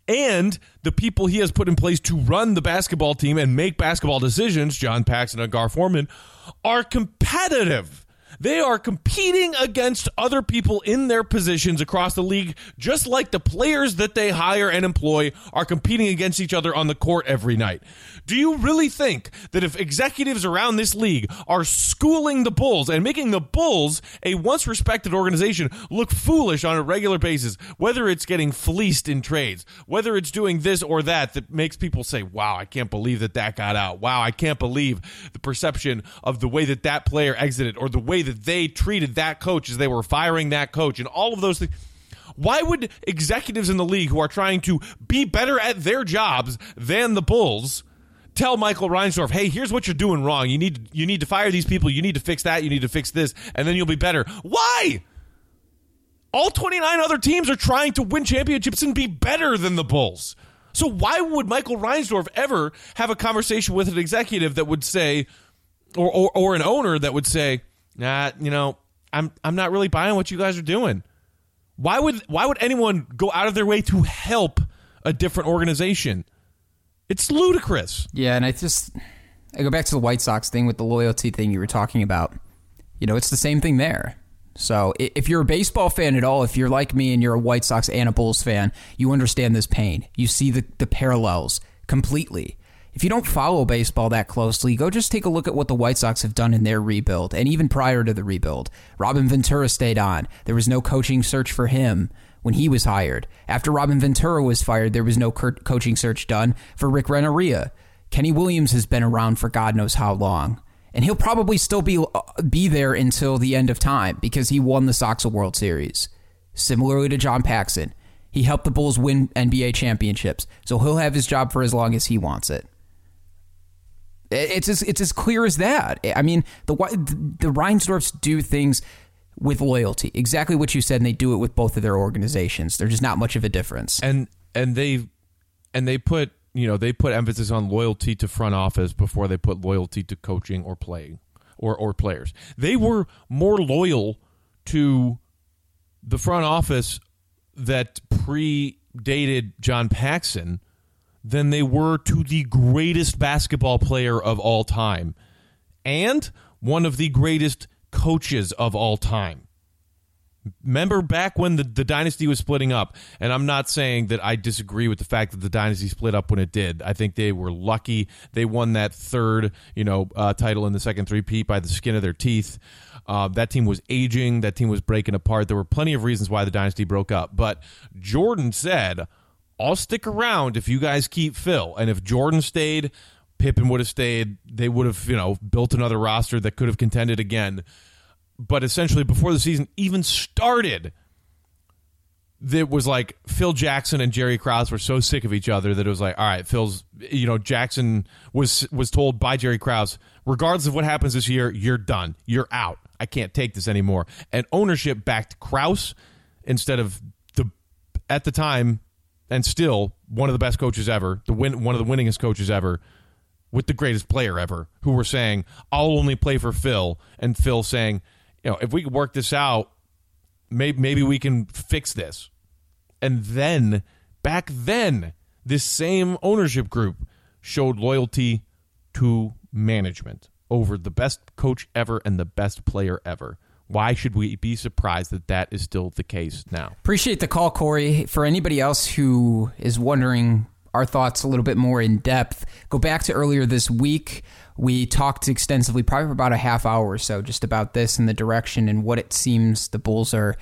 and the people he has put in place to run the basketball team and make basketball decisions, John Paxson and Gar Foreman, are competitive. They are competing against other people in their positions across the league, just like the players that they hire and employ are competing against each other on the court every night. Do you really think that if executives around this league are schooling the Bulls and making the Bulls, a once respected organization, look foolish on a regular basis, whether it's getting fleeced in trades, whether it's doing this or that, that makes people say, wow, I can't believe that that got out. Wow, I can't believe the perception of the way that that player exited, or the way that they treated that coach as they were firing that coach, and all of those things. Why would executives in the league who are trying to be better at their jobs than the Bulls tell Michael Reinsdorf, hey, here's what you're doing wrong. You need you need to fire these people. You need to fix that. You need to fix this, and then you'll be better. Why? All twenty-nine other teams are trying to win championships and be better than the Bulls. So why would Michael Reinsdorf ever have a conversation with an executive that would say, or or, or an owner that would say, nah, you know, I'm I'm not really buying what you guys are doing. Why would why would anyone go out of their way to help a different organization? It's ludicrous. Yeah, and I just I go back to the White Sox thing with the loyalty thing you were talking about. You know, it's the same thing there. So if you're a baseball fan at all, if you're like me and you're a White Sox and a Bulls fan, you understand this pain. You see the, the parallels completely. If you don't follow baseball that closely, go just take a look at what the White Sox have done in their rebuild, and even prior to the rebuild. Robin Ventura stayed on. There was no coaching search for him when he was hired. After Robin Ventura was fired, there was no coaching search done for Rick Renneria. Kenny Williams has been around for God knows how long. And he'll probably still be be there until the end of time because he won the Sox a World Series. Similarly to John Paxson, he helped the Bulls win N B A championships. So he'll have his job for as long as he wants it. It's as, it's as clear as that. I mean, the the Reinsdorfs do things with loyalty. Exactly what you said, and they do it with both of their organizations. There's just not much of a difference. And and they and they put you know they put emphasis on loyalty to front office before they put loyalty to coaching or playing or or players. They were more loyal to the front office that predated John Paxson than they were to the greatest basketball player of all time and one of the greatest coaches of all time. Remember back when the, the dynasty was splitting up, and I'm not saying that I disagree with the fact that the dynasty split up when it did. I think they were lucky. They won that third you know, uh, title in the second three-peat by the skin of their teeth. Uh, that team was aging. That team was breaking apart. There were plenty of reasons why the dynasty broke up. But Jordan said, I'll stick around if you guys keep Phil. And if Jordan stayed, Pippen would have stayed. They would have, you know, built another roster that could have contended again. But essentially, before the season even started, it was like Phil Jackson and Jerry Krause were so sick of each other that it was like, all right, Phil's, you know, Jackson was was told by Jerry Krause, regardless of what happens this year, you're done. You're out. I can't take this anymore. And ownership backed Krause instead of the, at the time, and still one of the best coaches ever, the win, one of the winningest coaches ever, with the greatest player ever, who were saying, I'll only play for Phil, and Phil saying, you know, if we can work this out, maybe, maybe we can fix this. And then, back then, this same ownership group showed loyalty to management over the best coach ever and the best player ever. Why should we be surprised that that is still the case now? Appreciate the call, Corey. For anybody else who is wondering our thoughts a little bit more in depth, go back to earlier this week. We talked extensively, probably for about a half hour or so, just about this and the direction and what it seems the Bulls are,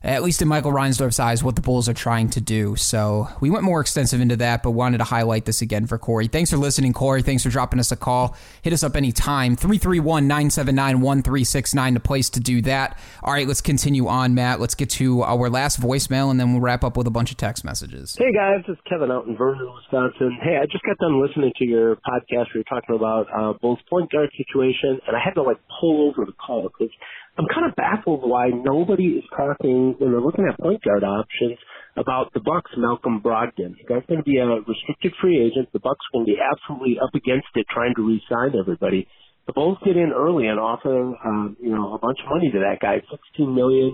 at least in Michael Reinsdorf's eyes, what the Bulls are trying to do. So we went more extensive into that, but wanted to highlight this again for Corey. Thanks for listening, Corey. Thanks for dropping us a call. Hit us up anytime. three three one, nine seven nine, one three six nine, the place to do that. All right, let's continue on, Matt. Let's get to our last voicemail, and then we'll wrap up with a bunch of text messages. Hey, guys. This is Kevin out in Vernon, Wisconsin. Hey, I just got done listening to your podcast where you're talking about uh, Bulls point guard situation, and I had to, like, pull over the call because I'm kind of baffled why nobody is talking, when they're looking at point guard options, about the Bucks' Malcolm Brogdon. The guy's going to be a restricted free agent. The Bucks will be absolutely up against it trying to re-sign everybody. The Bulls get in early and offer, um, you know, a bunch of money to that guy, sixteen million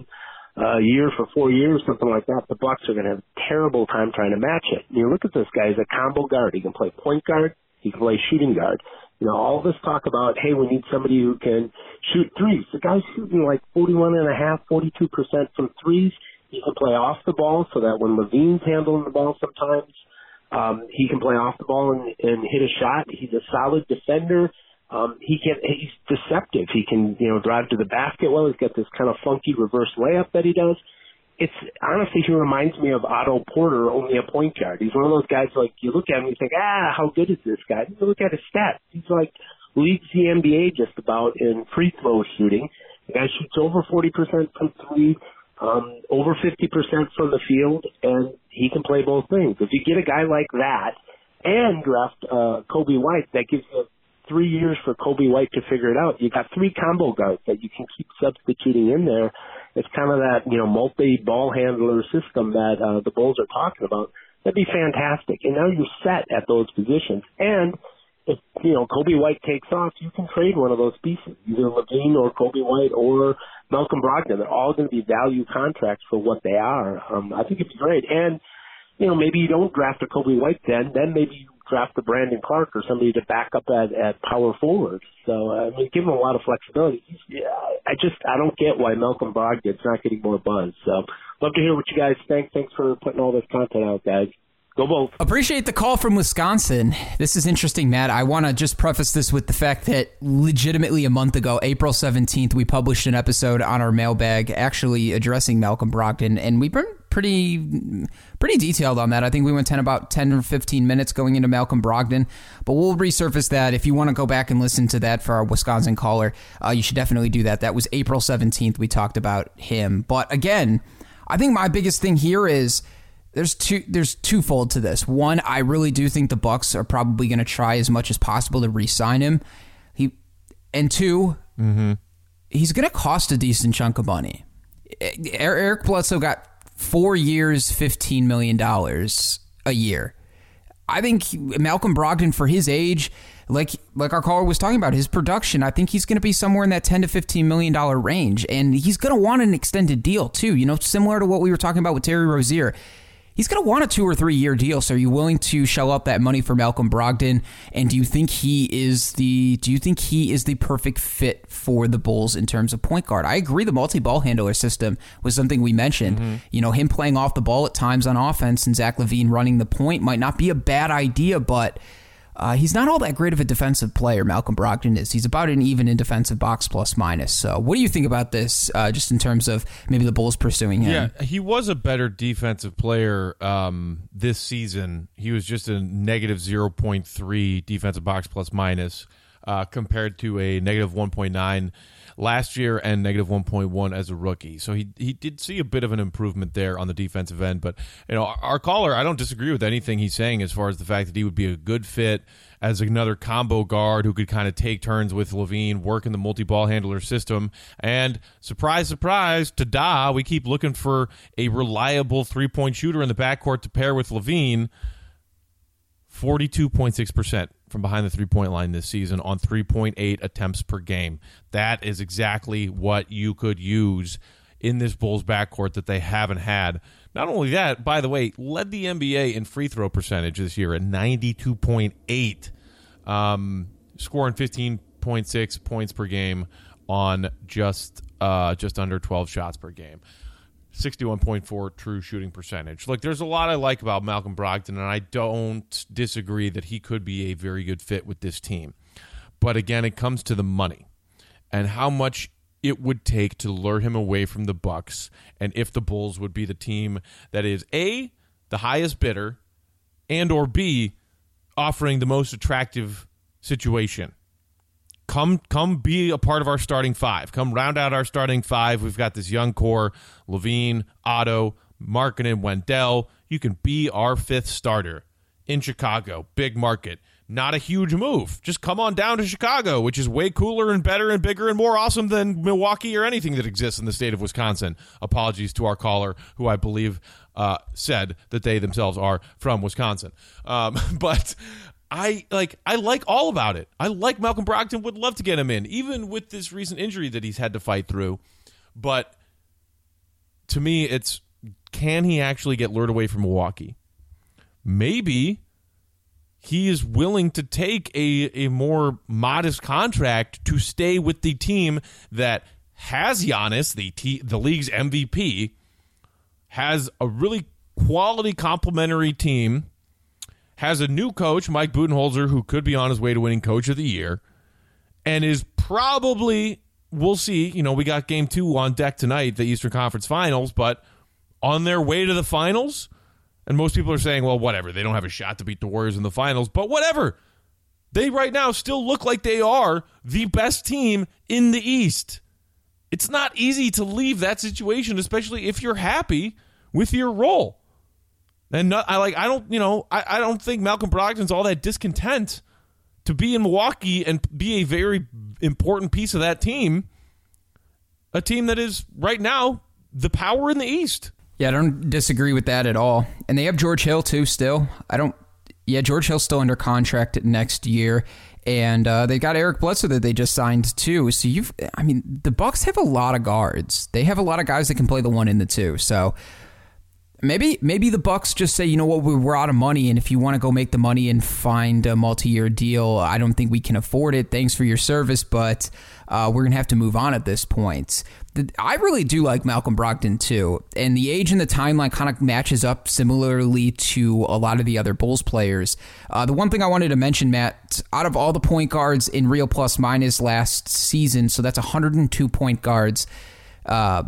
dollars a year for four years, something like that. The Bucks are going to have a terrible time trying to match it. You know, look at this guy. He's a combo guard. He can play point guard. He can play shooting guard. You know, all this talk about, hey, we need somebody who can shoot threes. The guy's shooting like forty-one point five, forty-two percent from threes. He can play off the ball so that when Levine's handling the ball sometimes, um, he can play off the ball and, and hit a shot. He's a solid defender. Um, he can, he's deceptive. He can, you know, drive to the basket well. He's got this kind of funky reverse layup that he does. It's honestly, he reminds me of Otto Porter, only a point guard. He's one of those guys, like, you look at him and you think, ah, how good is this guy? You look at his stats. He's like leads the N B A just about in free throw shooting. The guy shoots over forty percent from three, um, over fifty percent from the field, and he can play both things. If you get a guy like that and draft uh, Coby White, that gives you three years for Coby White to figure it out. You got three combo guards that you can keep substituting in there. It's kind of that, you know, multi-ball handler system that uh, the Bulls are talking about. That'd be fantastic. And now you're set at those positions. And if, you know, Coby White takes off, you can trade one of those pieces, either Levine or Coby White or Malcolm Brogdon. They're all going to be value contracts for what they are. Um, I think it'd be great. And, you know, maybe you don't draft a Coby White then. Then maybe you draft a Brandon Clarke or somebody to back up at, at power forward. So, I mean, give him a lot of flexibility. Yeah, I just, I don't get why Malcolm Brogdon's not getting more buzz. So, love to hear what you guys think. Thanks for putting all this content out, guys. Go Bulls. Appreciate the call from Wisconsin. This is interesting, Matt. I want to just preface this with the fact that legitimately a month ago, April seventeenth, we published an episode on our mailbag actually addressing Malcolm Brogdon, and we've been pretty pretty detailed on that. I think we went ten, about ten or fifteen minutes going into Malcolm Brogdon, but we'll resurface that. If you want to go back and listen to that for our Wisconsin caller, uh, you should definitely do that. That was April seventeenth. We talked about him. But again, I think my biggest thing here is there's two there's twofold to this. One, I really do think the Bucks are probably going to try as much as possible to re-sign him. He and two, mm-hmm. he's going to cost a decent chunk of money. Eric Bledsoe got four years, fifteen million dollars a year. I think he, Malcolm Brogdon, for his age, like like our caller was talking about, his production, I think he's going to be somewhere in that ten to fifteen million dollars range. And he's going to want an extended deal, too. You know, similar to what we were talking about with Terry Rozier. He's going to want a two- or three-year deal, so are you willing to shell out that money for Malcolm Brogdon? And do you think he is the do you think he is the perfect fit for the Bulls in terms of point guard? I agree the multi-ball handler system was something we mentioned. Mm-hmm. You know, him playing off the ball at times on offense and Zach LaVine running the point might not be a bad idea, but uh, he's not all that great of a defensive player, Malcolm Brogdon is. He's about an even in defensive box plus minus. So what do you think about this, uh, just in terms of maybe the Bulls pursuing him? Yeah, he was a better defensive player um, this season. He was just a negative zero point three defensive box plus minus uh, compared to a negative one point nine last year and negative one point one as a rookie. So he he did see a bit of an improvement there on the defensive end. But, you know, our, our caller, I don't disagree with anything he's saying as far as the fact that he would be a good fit as another combo guard who could kind of take turns with LaVine, work in the multi-ball handler system. And surprise, surprise, ta-da, we keep looking for a reliable three-point shooter in the backcourt to pair with LaVine. forty-two point six percent from behind the three-point line this season on three point eight attempts per game. That is exactly what you could use in this Bulls backcourt that they haven't had. Not only that, by the way, led the N B A in free throw percentage this year at ninety-two point eight, um, scoring fifteen point six points per game on just uh, just under twelve shots per game. sixty-one point four true shooting percentage. Look, there's a lot I like about Malcolm Brogdon, and I don't disagree that he could be a very good fit with this team. But again, it comes to the money and how much it would take to lure him away from the Bucks, and if the Bulls would be the team that is, A, the highest bidder, and or B, offering the most attractive situation. Come come be a part of our starting five. Come round out our starting five. We've got this young core, LaVine, Otto, Markkanen, Wendell. You can be our fifth starter in Chicago. Big market. Not a huge move. Just come on down to Chicago, which is way cooler and better and bigger and more awesome than Milwaukee or anything that exists in the state of Wisconsin. Apologies to our caller, who I believe uh, said that they themselves are from Wisconsin. Um, but... I like I like all about it. I like Malcolm Brogdon, would love to get him in, even with this recent injury that he's had to fight through. But to me, it's, can he actually get lured away from Milwaukee? Maybe he is willing to take a, a more modest contract to stay with the team that has Giannis, the, t- the league's M V P, has a really quality complementary team, has a new coach, Mike Budenholzer, who could be on his way to winning Coach of the Year, and is probably, we'll see, you know, we got game two on deck tonight, the Eastern Conference Finals, but on their way to the finals, and most people are saying, well, whatever, they don't have a shot to beat the Warriors in the finals, but whatever. They right now still look like they are the best team in the East. It's not easy to leave that situation, especially if you're happy with your role. And not, I like I don't you know I, I don't think Malcolm Brogdon's all that discontent to be in Milwaukee and be a very important piece of that team, a team that is right now the power in the East. Yeah, I don't disagree with that at all. And they have George Hill too still. I don't. Yeah, George Hill's still under contract next year, and uh, they got Eric Bledsoe that they just signed too. So you've I mean the Bucks have a lot of guards. They have a lot of guys that can play the one and the two. So. Maybe maybe the Bucks just say, you know what, we're out of money, and if you want to go make the money and find a multi-year deal, I don't think we can afford it. Thanks for your service, but uh, we're going to have to move on at this point. The, I really do like Malcolm Brogdon, too, and the age and the timeline kind of matches up similarly to a lot of the other Bulls players. Uh, the one thing I wanted to mention, Matt, out of all the point guards in real plus-minus last season, so that's one hundred two point guards uh,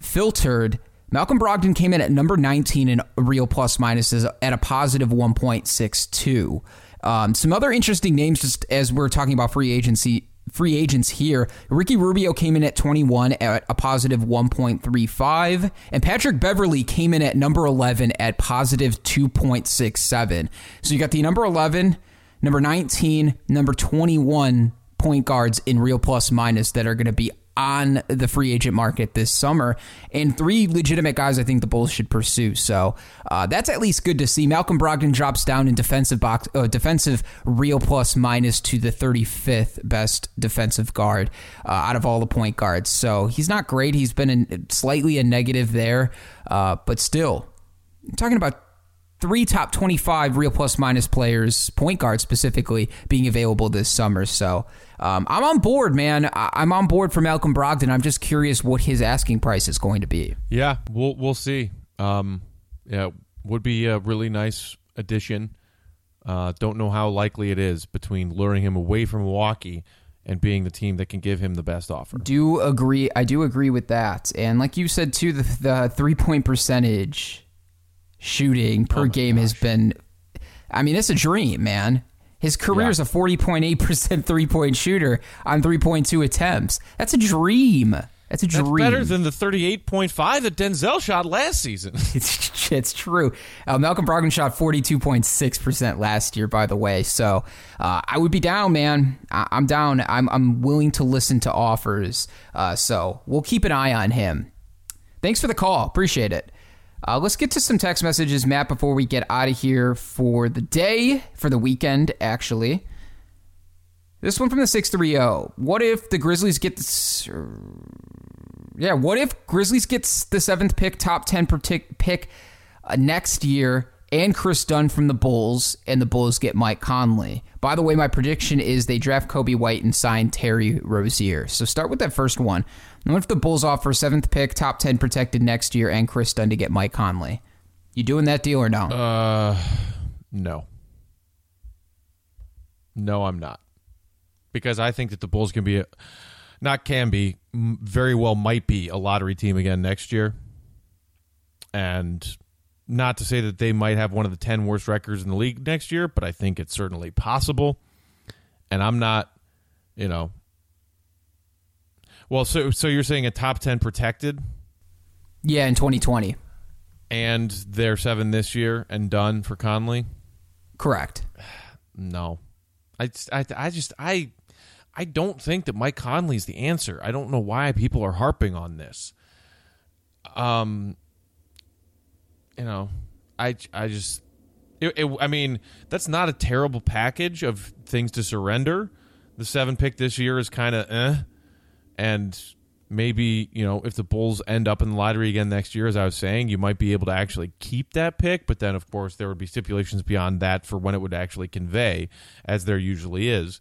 filtered, Malcolm Brogdon came in at number nineteen in real plus minuses at a positive one point six two. Um, some other interesting names, just as we're talking about free agency, free agents here. Ricky Rubio came in at twenty-one at a positive one point three five, and Patrick Beverley came in at number eleven at positive two point six seven. So you got the number eleven, number nineteen, number twenty-one point guards in real plus minus that are going to be on the free agent market this summer, and three legitimate guys I think the Bulls should pursue. So uh, that's at least good to see. Malcolm Brogdon drops down in defensive box, uh, defensive real plus minus to the thirty-fifth best defensive guard uh, out of all the point guards. So he's not great. He's been in, slightly a negative there, uh, but still, I'm talking about three top twenty-five real plus minus players, point guard specifically, being available this summer. So um, I'm on board, man. I- I'm on board for Malcolm Brogdon. I'm just curious what his asking price is going to be. Yeah, we'll we'll see. Um, yeah, would be a really nice addition. Uh, don't know how likely it is between luring him away from Milwaukee and being the team that can give him the best offer. Do agree. I do agree with that. And like you said, too, the, the three-point percentage shooting per oh game gosh. has been, I mean, it's a dream, man. His career yeah. is a forty point eight percent three-point shooter on three point two attempts. That's a dream. That's a dream. That's better than the thirty-eight point five that Denzel shot last season. it's, it's true. Uh, Malcolm Brogdon shot forty-two point six percent last year, by the way. So uh, I would be down, man. I, I'm down. I'm, I'm willing to listen to offers. Uh, so we'll keep an eye on him. Thanks for the call. Appreciate it. Uh, let's get to some text messages, Matt, before we get out of here for the day, for the weekend, actually. This one from the six three zero. What if the Grizzlies get... This, yeah, what if Grizzlies gets the seventh pick, top ten pick uh, next year, and Chris Dunn from the Bulls, and the Bulls get Mike Conley? By the way, my prediction is they draft Coby White and sign Terry Rozier. So start with that first one. And what if the Bulls offer seventh pick, top ten protected next year, and Chris Dunn to get Mike Conley? You doing that deal or no? Uh, no. No, I'm not. Because I think that the Bulls can be, a, not can be, very well might be a lottery team again next year. And not to say that they might have one of the ten worst records in the league next year, but I think it's certainly possible. And I'm not, you know... Well, so so you're saying a top ten protected? Yeah, in twenty twenty. And they're seven this year and done for Conley? Correct. No. I, I, I just, I, I don't think that Mike Conley's the answer. I don't know why people are harping on this. Um, you know, I, I just, it, it, I mean, that's not a terrible package of things to surrender. The seven pick this year is kind of, eh. And maybe, you know, if the Bulls end up in the lottery again next year, as I was saying, you might be able to actually keep that pick. But then, of course, there would be stipulations beyond that for when it would actually convey, as there usually is.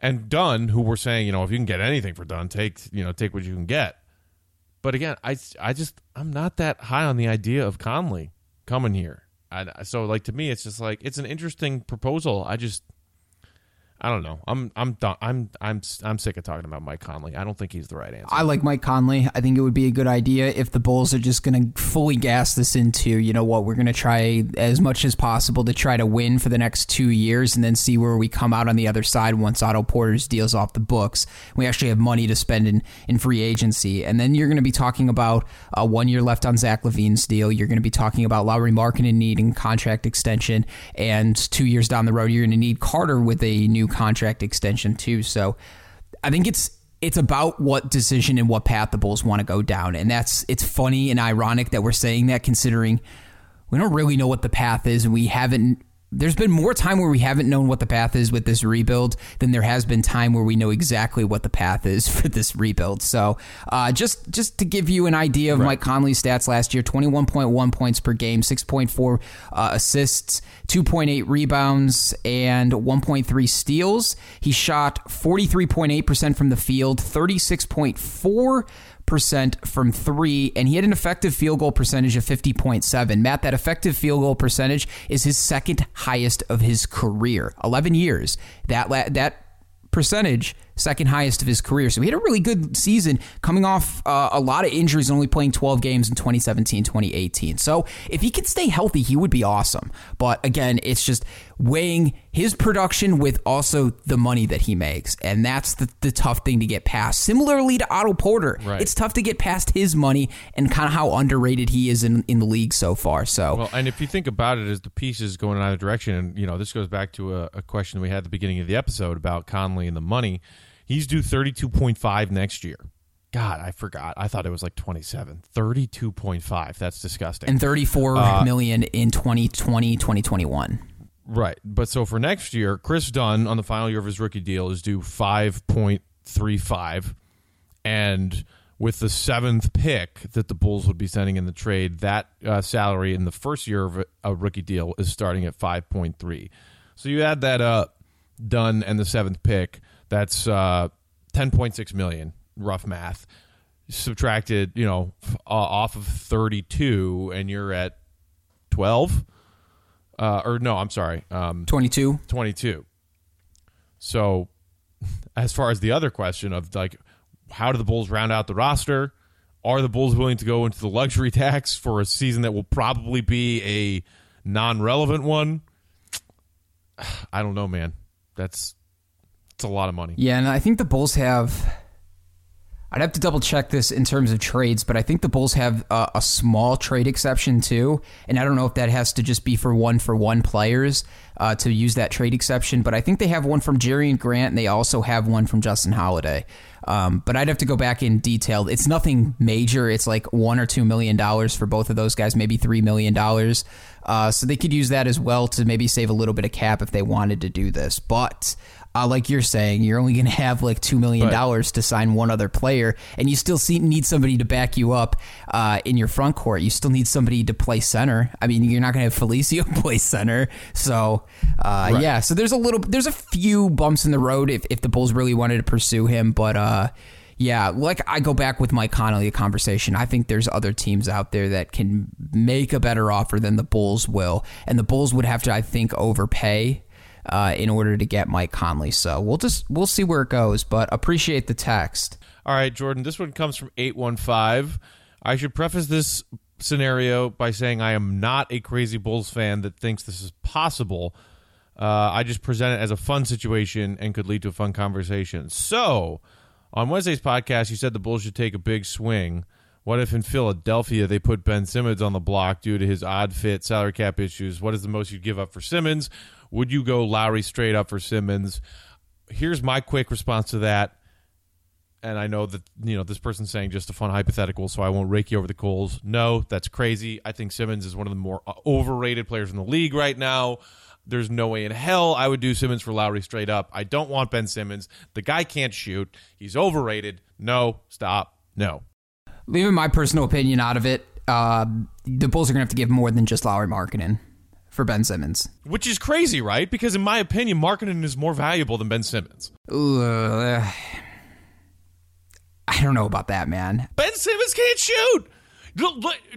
And Dunn, who we're saying, you know, if you can get anything for Dunn, take, you know, take what you can get. But again, I, I just, I'm not that high on the idea of Conley coming here. I, so, like, to me, it's just like, it's an interesting proposal. I just... I don't know. I'm I'm done. I'm I'm I'm sick of talking about Mike Conley. I don't think he's the right answer. I like Mike Conley. I think it would be a good idea if the Bulls are just going to fully gas this into, you know what, we're going to try as much as possible to try to win for the next two years and then see where we come out on the other side once Otto Porter's deal's off the books. We actually have money to spend in, in free agency. And then you're going to be talking about uh, one year left on Zach LaVine's deal. You're going to be talking about Lauri Markkanen needing contract extension. And two years down the road, you're going to need Carter with a new contract extension too. So I think it's it's about what decision and what path the Bulls want to go down. And that's it's funny and ironic that we're saying that, considering we don't really know what the path is, and we haven't there's been more time where we haven't known what the path is with this rebuild than there has been time where we know exactly what the path is for this rebuild. So uh, just just to give you an idea of right. Mike Conley's stats last year, twenty-one point one points per game, six point four uh, assists, two point eight rebounds, and one point three steals. He shot forty-three point eight percent from the field, thirty-six point four percent from three, and he had an effective field goal percentage of fifty point seven. Matt, that effective field goal percentage is his second highest of his career, eleven years. That that percentage second highest of his career. So he had a really good season coming off uh, a lot of injuries and only playing twelve games in twenty seventeen, twenty eighteen. So if he could stay healthy, he would be awesome. But again, it's just weighing his production with also the money that he makes. And that's the, the tough thing to get past. Similarly to Otto Porter, right. It's tough to get past his money and kind of how underrated he is in, in the league so far. So well, and if you think about it as the pieces going in either direction, and you know this goes back to a, a question we had at the beginning of the episode about Conley and the money, he's due thirty-two point five next year. God, I forgot. I thought it was like twenty-seven. thirty-two point five. That's disgusting. And thirty-four uh, million in twenty twenty, twenty twenty-one. Right. But so for next year, Chris Dunn on the final year of his rookie deal is due five point three five. And with the seventh pick that the Bulls would be sending in the trade, that uh, salary in the first year of a rookie deal is starting at five point three. So you add that up, Dunn and the seventh pick, that's uh, ten point six million, rough math, subtracted, you know, uh, off of thirty-two, and you're at twelve. Uh, or no, I'm sorry. Um, twenty-two. twenty-two. So as far as the other question of, like, how do the Bulls round out the roster? Are the Bulls willing to go into the luxury tax for a season that will probably be a non-relevant one? I don't know, man. That's, that's a lot of money. Yeah, and I think the Bulls have... I'd have to double check this in terms of trades, but I think the Bulls have uh, a small trade exception too. And I don't know if that has to just be for one for one players uh, to use that trade exception, but I think they have one from Jerry and Grant, and they also have one from Justin Holiday. Um, but I'd have to go back in detail. It's nothing major. It's like one or two million dollars for both of those guys, maybe three million dollars. Uh, so they could use that as well to maybe save a little bit of cap if they wanted to do this. But Uh, like you're saying, you're only going to have like two million dollars right. to sign one other player, and you still see, need somebody to back you up uh, in your front court. You still need somebody to play center. I mean, you're not going to have Felicio play center. So, uh, right. yeah, so there's a little, there's a few bumps in the road if, if the Bulls really wanted to pursue him. But, uh, yeah, like I go back with Mike Conley, a conversation. I think there's other teams out there that can make a better offer than the Bulls will. And the Bulls would have to, I think, overpay Uh, in order to get Mike Conley. So we'll just we'll see where it goes, but appreciate the text. All right, Jordan, this one comes from eight one five. I should preface this scenario by saying I am not a crazy Bulls fan that thinks this is possible. Uh, I just present it as a fun situation and could lead to a fun conversation. So on Wednesday's podcast, you said the Bulls should take a big swing. What if in Philadelphia they put Ben Simmons on the block due to his odd fit, salary cap issues? What is the most you'd give up for Simmons? Would you go Lowry straight up for Simmons? Here's my quick response to that. And I know that, you know, this person's saying just a fun hypothetical, so I won't rake you over the coals. No, that's crazy. I think Simmons is one of the more overrated players in the league right now. There's no way in hell I would do Simmons for Lowry straight up. I don't want Ben Simmons. The guy can't shoot. He's overrated. No, stop. No. Leaving my personal opinion out of it, uh, the Bulls are going to have to give more than just Lowry Markkanen for Ben Simmons. Which is crazy, right? Because in my opinion, Markkanen is more valuable than Ben Simmons. Uh, I don't know about that, man. Ben Simmons can't shoot!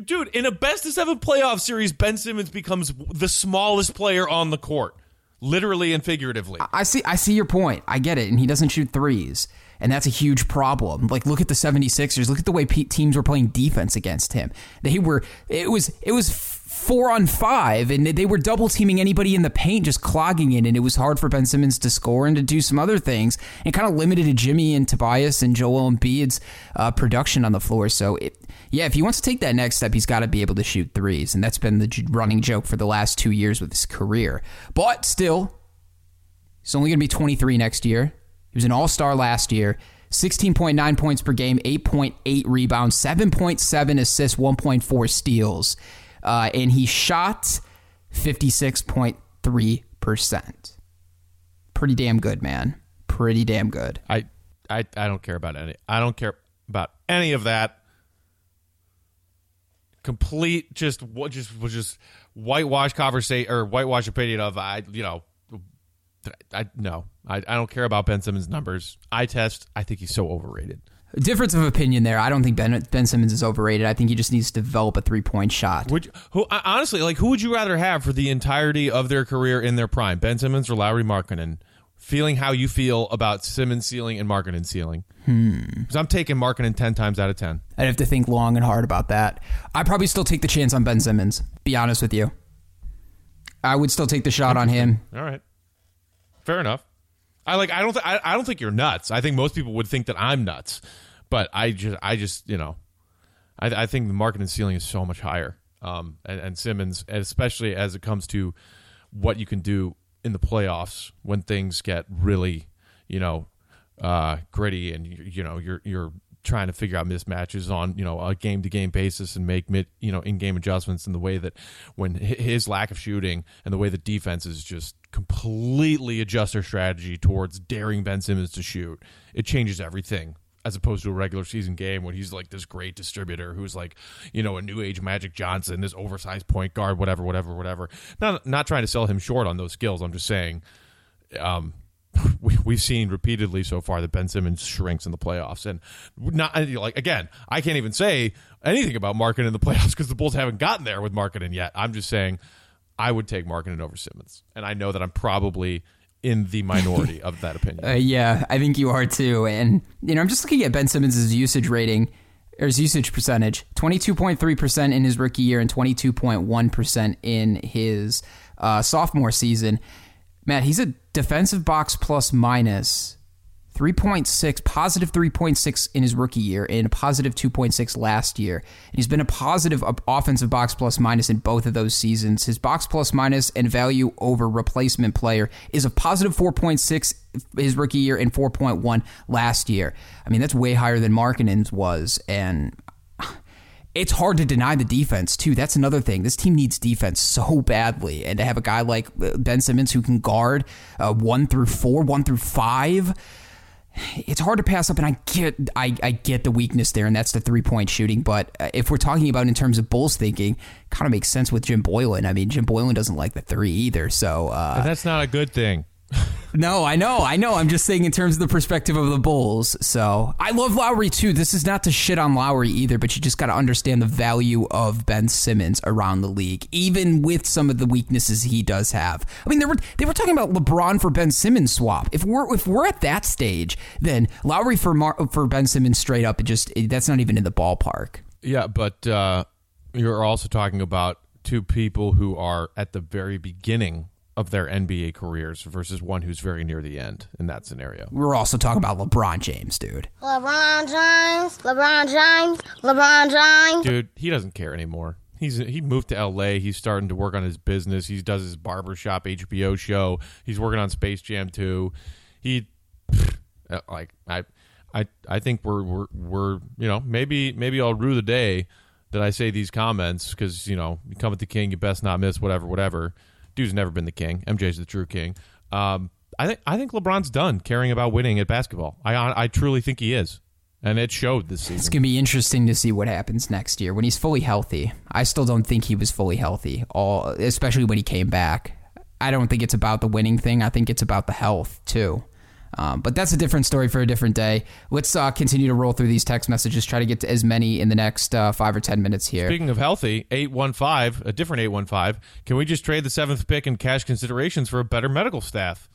Dude, in a best-of-seven playoff series, Ben Simmons becomes the smallest player on the court. Literally and figuratively. I see I see your point. I get it. And he doesn't shoot threes. And that's a huge problem. Like, look at the 76ers. Look at the way pe- teams were playing defense against him. They were, it was, it was four on five, and they were double teaming anybody in the paint, just clogging it. And it was hard for Ben Simmons to score and to do some other things, and kind of limited to Jimmy and Tobias and Joel Embiid's uh, production on the floor. So it, yeah, if he wants to take that next step, he's got to be able to shoot threes. And that's been the running joke for the last two years with his career. But still, he's only going to be twenty-three next year. He was an all-star last year, sixteen point nine points per game, eight point eight rebounds, seven point seven assists, one point four steals. Uh, and he shot fifty-six point three percent. Pretty damn good, man. Pretty damn good. I, I, I don't care about any. I don't care about any of that. Complete, just what, just was just whitewash conversation or whitewash opinion of I, you know, I no, I, I don't care about Ben Simmons' numbers. I test. I think he's so overrated. Difference of opinion there. I don't think Ben Ben Simmons is overrated. I think he just needs to develop a three-point shot. Would you, who honestly, like, who would you rather have for the entirety of their career in their prime, Ben Simmons or Lowry Markkanen? feeling how you feel about Simmons ceiling and Markkanen ceiling. Hmm. Because I'm taking Markkanen ten times out of ten. I'd have to think long and hard about that. I'd probably still take the chance on Ben Simmons, be honest with you. I would still take the shot on him. All right. Fair enough. I like I don't th- I, I don't think you're nuts. I think most people would think that I'm nuts. But I just I just, you know, I I think the Markkanen ceiling is so much higher. Um and, and Simmons, especially as it comes to what you can do in the playoffs when things get really, you know, uh, gritty and, you know, you're you're trying to figure out mismatches on, you know, a game-to-game basis and make, mid, you know, in-game adjustments in the way that when his lack of shooting and the way that defenses just completely adjust their strategy towards daring Ben Simmons to shoot, it changes everything. As opposed to a regular season game when he's like this great distributor who's like, you know, a new age Magic Johnson, this oversized point guard, whatever, whatever, whatever. Not not trying to sell him short on those skills. I'm just saying um, we, we've seen repeatedly so far that Ben Simmons shrinks in the playoffs. And not like, again, I can't even say anything about Markkanen in the playoffs because the Bulls haven't gotten there with Markkanen yet. I'm just saying I would take Markkanen over Simmons. And I know that I'm probably in the minority of that opinion. uh, yeah, I think you are too. And, you know, I'm just looking at Ben Simmons' usage rating, or his usage percentage, twenty-two point three percent in his rookie year and twenty-two point one percent in his uh, sophomore season. Matt, he's a defensive box plus minus three point six, positive three point six in his rookie year and a positive two point six last year. And he's been a positive offensive box plus minus in both of those seasons. His box plus minus and value over replacement player is a positive four point six his rookie year and four point one last year. I mean, that's way higher than Markkanen's was. And it's hard to deny the defense, too. That's another thing. This team needs defense so badly. And to have a guy like Ben Simmons who can guard uh, one through four, one through five, it's hard to pass up, and I get I, I get the weakness there, and that's the three-point shooting. But if we're talking about in terms of Bulls thinking, kind of makes sense with Jim Boylen. I mean, Jim Boylen doesn't like the three either, so... Uh, that's not a good thing. No, I know, I know. I'm just saying in terms of the perspective of the Bulls. So I love Lowry, too. This is not to shit on Lowry either, but you just got to understand the value of Ben Simmons around the league, even with some of the weaknesses he does have. I mean, they were they were talking about LeBron for Ben Simmons swap. If we're if we're at that stage, then Lowry for Mar- for Ben Simmons straight up, it just it, that's not even in the ballpark. Yeah, but uh, you're also talking about two people who are at the very beginning of their N B A careers versus one who's very near the end in that scenario. We're also talking about LeBron James, dude. LeBron James, LeBron James, LeBron James. Dude, he doesn't care anymore. He's he moved to L A. He's starting to work on his business. He does his barbershop H B O show. He's working on Space Jam two. He like I I I think we're we're we're you know, maybe maybe I'll rue the day that I say these comments because, you know, you come at the king, you best not miss, whatever, whatever. Dude's never been the king. M J's the true king. Um, I think I think LeBron's done caring about winning at basketball. I I truly think he is, and it showed this season. It's gonna be interesting to see what happens next year when he's fully healthy. I still don't think he was fully healthy, all especially when he came back. I don't think it's about the winning thing. I think it's about the health too. Um, but that's a different story for a different day. Let's uh, continue to roll through these text messages, try to get to as many in the next uh, five or ten minutes here. Speaking of healthy, eight one five, a different eight one five, can we just trade the seventh pick and cash considerations for a better medical staff?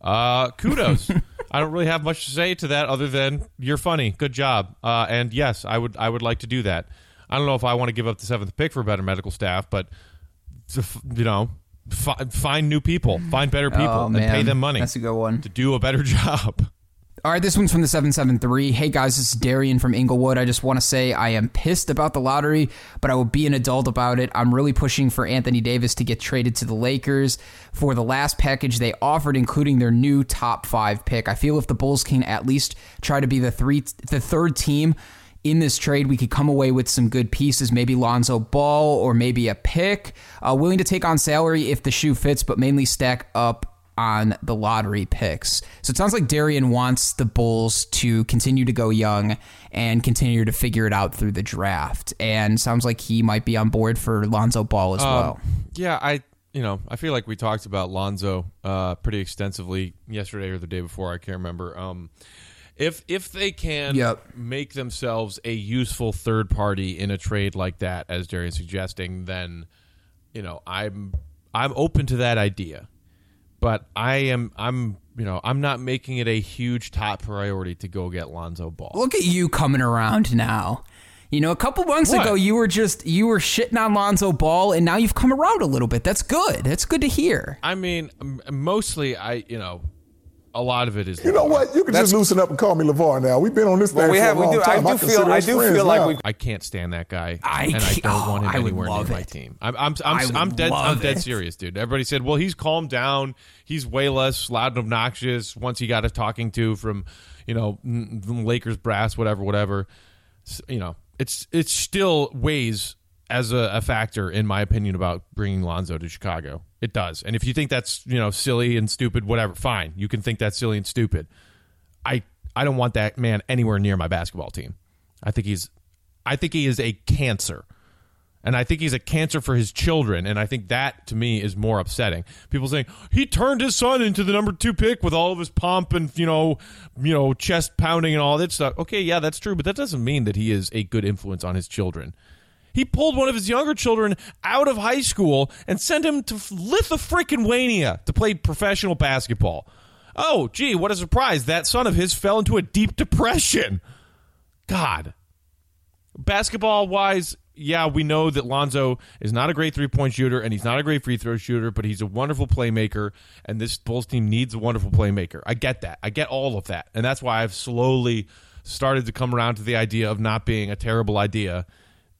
Uh, kudos. I don't really have much to say to that other than you're funny. Good job. Uh, and yes, I would I would like to do that. I don't know if I want to give up the seventh pick for a better medical staff, but, you know... Find new people, find better people, oh, and pay them money. That's a good one. To do a better job. All right, this one's from the seven seven three. Hey, guys, this is Darian from Inglewood. I just want to say I am pissed about the lottery, but I will be an adult about it. I'm really pushing for Anthony Davis to get traded to the Lakers for the last package they offered, including their new top five pick. I feel if the Bulls can at least try to be the three, the third team in this trade, we could come away with some good pieces, maybe Lonzo Ball or maybe a pick. Uh, willing to take on salary if the shoe fits, but mainly stack up on the lottery picks. So it sounds like Darian wants the Bulls to continue to go young and continue to figure it out through the draft. And sounds like he might be on board for Lonzo Ball as um, well. Yeah, I you know I feel like we talked about Lonzo uh, pretty extensively yesterday or the day before. I can't remember. Um, If if they can yep. make themselves a useful third party in a trade like that, as Darian's suggesting, then you know I'm I'm open to that idea. But I am I'm you know, I'm not making it a huge top priority to go get Lonzo Ball. Look at you coming around now. You know, a couple months what? ago, you were just you were shitting on Lonzo Ball, and now you've come around a little bit. That's good. That's good to hear. I mean, mostly, I you know, a lot of it is. You know what? You can That's, just loosen up and call me LeVar now. We've been on this well, thing we for have, a long we do, time. I do I feel. I do feel like now. we. I can't stand that guy, I and I don't oh, want him anywhere near it. my team. I'm I'm I'm, I'm dead. I'm dead it. serious, dude. Everybody said, "Well, he's calmed down. He's way less loud and obnoxious once he got a talking to from, you know, Lakers brass, whatever, whatever." You know. It's it still weighs as a, a factor, in my opinion, about bringing Lonzo to Chicago. It does. And if you think that's, you know, silly and stupid, whatever, fine. You can think that's silly and stupid. I I don't want that man anywhere near my basketball team. I think he's I think he is a cancer. And I think he's a cancer for his children. And I think that, to me, is more upsetting. People saying, he turned his son into the number two pick with all of his pomp and, you know, you know, chest pounding and all that stuff. Okay, yeah, that's true. But that doesn't mean that he is a good influence on his children. He pulled one of his younger children out of high school and sent him to Lithuania to play professional basketball. Oh, gee, what a surprise. That son of his fell into a deep depression. God. Basketball-wise... Yeah, we know that Lonzo is not a great three-point shooter, and he's not a great free-throw shooter, but he's a wonderful playmaker, and this Bulls team needs a wonderful playmaker. I get that. I get all of that, and that's why I've slowly started to come around to the idea of not being a terrible idea,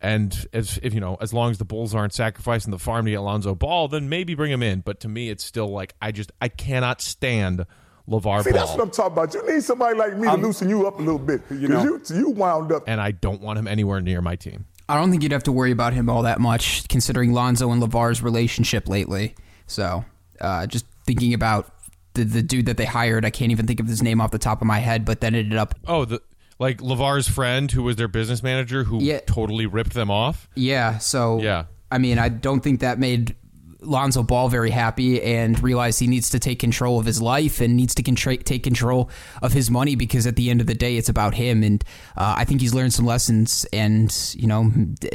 and as if you know, as long as the Bulls aren't sacrificing the farm to get Lonzo Ball, then maybe bring him in, but to me, it's still like, I just, I cannot stand LeVar See, Ball. That's what I'm talking about. You need somebody like me to um, loosen you up a little bit, because you, know, you, you wound up. And I don't want him anywhere near my team. I don't think you'd have to worry about him all that much, considering Lonzo and LeVar's relationship lately. So, uh, just thinking about the, the dude that they hired, I can't even think of his name off the top of my head, but that ended up... Oh, the, like LeVar's friend, who was their business manager, who yeah. totally ripped them off? Yeah, so... Yeah. I mean, I don't think that made Lonzo Ball very happy, and realized he needs to take control of his life and needs to contra- take control of his money, because at the end of the day, it's about him. And uh, I think he's learned some lessons, and, you know,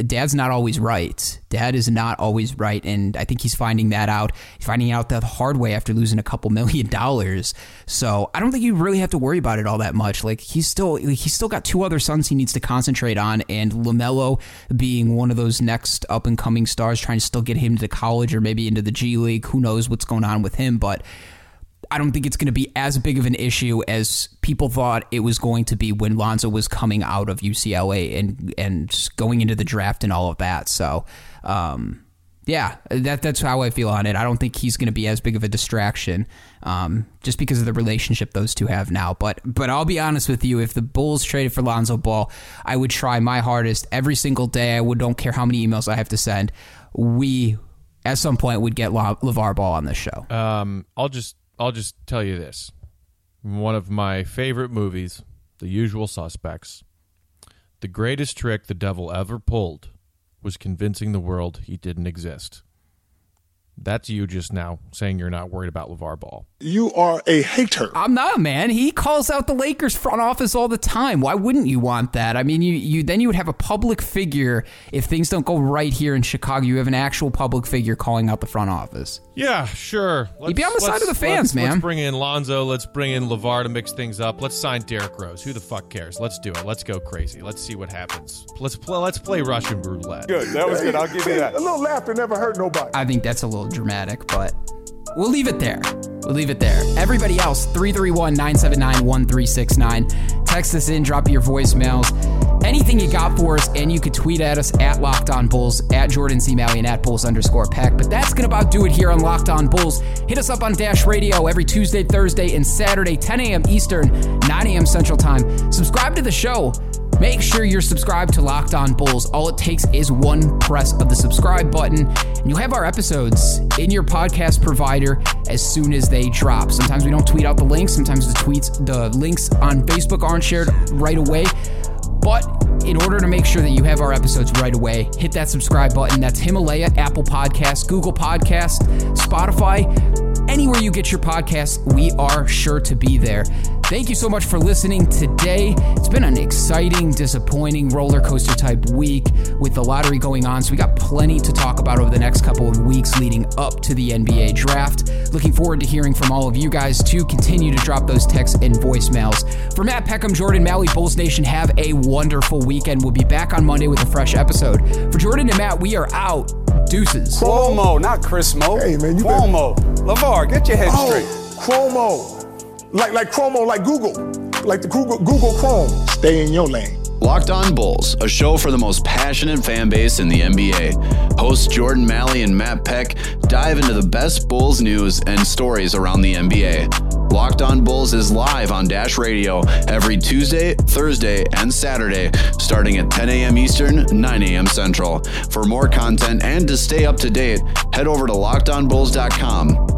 dad's not always right. Dad is not always right. And I think he's finding that out, finding out the hard way after losing a couple million dollars. So I don't think you really have to worry about it all that much. Like he's still, he's still got two other sons he needs to concentrate on. And LaMelo being one of those next up and coming stars, trying to still get him to college or maybe into the G League. Who knows what's going on with him, but I don't think it's going to be as big of an issue as people thought it was going to be when Lonzo was coming out of U C L A and and going into the draft and all of that. So um, yeah, that that's how I feel on it. I don't think he's going to be as big of a distraction um, just because of the relationship those two have now. But but I'll be honest with you, if the Bulls traded for Lonzo Ball, I would try my hardest every single day. I would don't care how many emails I have to send. We at some point, we'd get La- LeVar Ball on this show. Um, I'll just I'll just tell you this. One of my favorite movies, The Usual Suspects, the greatest trick the devil ever pulled was convincing the world he didn't exist. That's you just now saying you're not worried about LeVar Ball. You are a hater. I'm not, man. He calls out the Lakers front office all the time. Why wouldn't you want that? I mean, you, you then you would have a public figure. If things don't go right here in Chicago, you have an actual public figure calling out the front office. Yeah, sure. Let's, You'd be on the side of the fans, let's, man. Let's bring in Lonzo. Let's bring in LeVar to mix things up. Let's sign Derrick Rose. Who the fuck cares? Let's do it. Let's go crazy. Let's see what happens. Let's play, let's play Russian roulette. Good. That was good. I'll give you that. A little laughter never hurt nobody. I think that's a little dramatic, but we'll leave it there. We'll leave it there. Everybody else, three three one, nine seven nine, one three six nine. Text us in, drop your voicemails, anything you got for us, and you could tweet at us at Locked On Bulls, at Jordan C. Malley, and at Bulls underscore Peck. But that's going to about do it here on Locked On Bulls. Hit us up on Dash Radio every Tuesday, Thursday, and Saturday, ten a.m. Eastern, nine a.m. Central Time. Subscribe to the show. Make sure you're subscribed to Locked On Bulls. All it takes is one press of the subscribe button, and you have our episodes in your podcast provider as soon as they drop. Sometimes we don't tweet out the links. Sometimes the tweets, the links on Facebook aren't shared right away. But in order to make sure that you have our episodes right away, hit that subscribe button. That's Himalaya, Apple Podcasts, Google Podcasts, Spotify, anywhere you get your podcasts, we are sure to be there. Thank you so much for listening today. It's been an exciting, disappointing roller coaster type week with the lottery going on. So we got plenty to talk about over the next couple of weeks leading up to the N B A draft. Looking forward to hearing from all of you guys to continue to drop those texts and voicemails. For Matt Peckham, Jordan Malley, Bulls Nation, have a wonderful weekend. We'll be back on Monday with a fresh episode. For Jordan and Matt, we are out. Deuces. Cuomo, not Chris Mo. Hey, man, you Cuomo. Been... LeVar, get your head oh, straight. Cuomo. Like like Chromo, like Google, like the Google, Google Chrome. Stay in your lane. Locked On Bulls, a show for the most passionate fan base in the N B A. Hosts Jordan Malley and Matt Peck dive into the best Bulls news and stories around the N B A. Locked On Bulls is live on Dash Radio every Tuesday, Thursday, and Saturday, starting at ten a.m. Eastern, nine a.m. Central. For more content and to stay up to date, head over to locked on bulls dot com.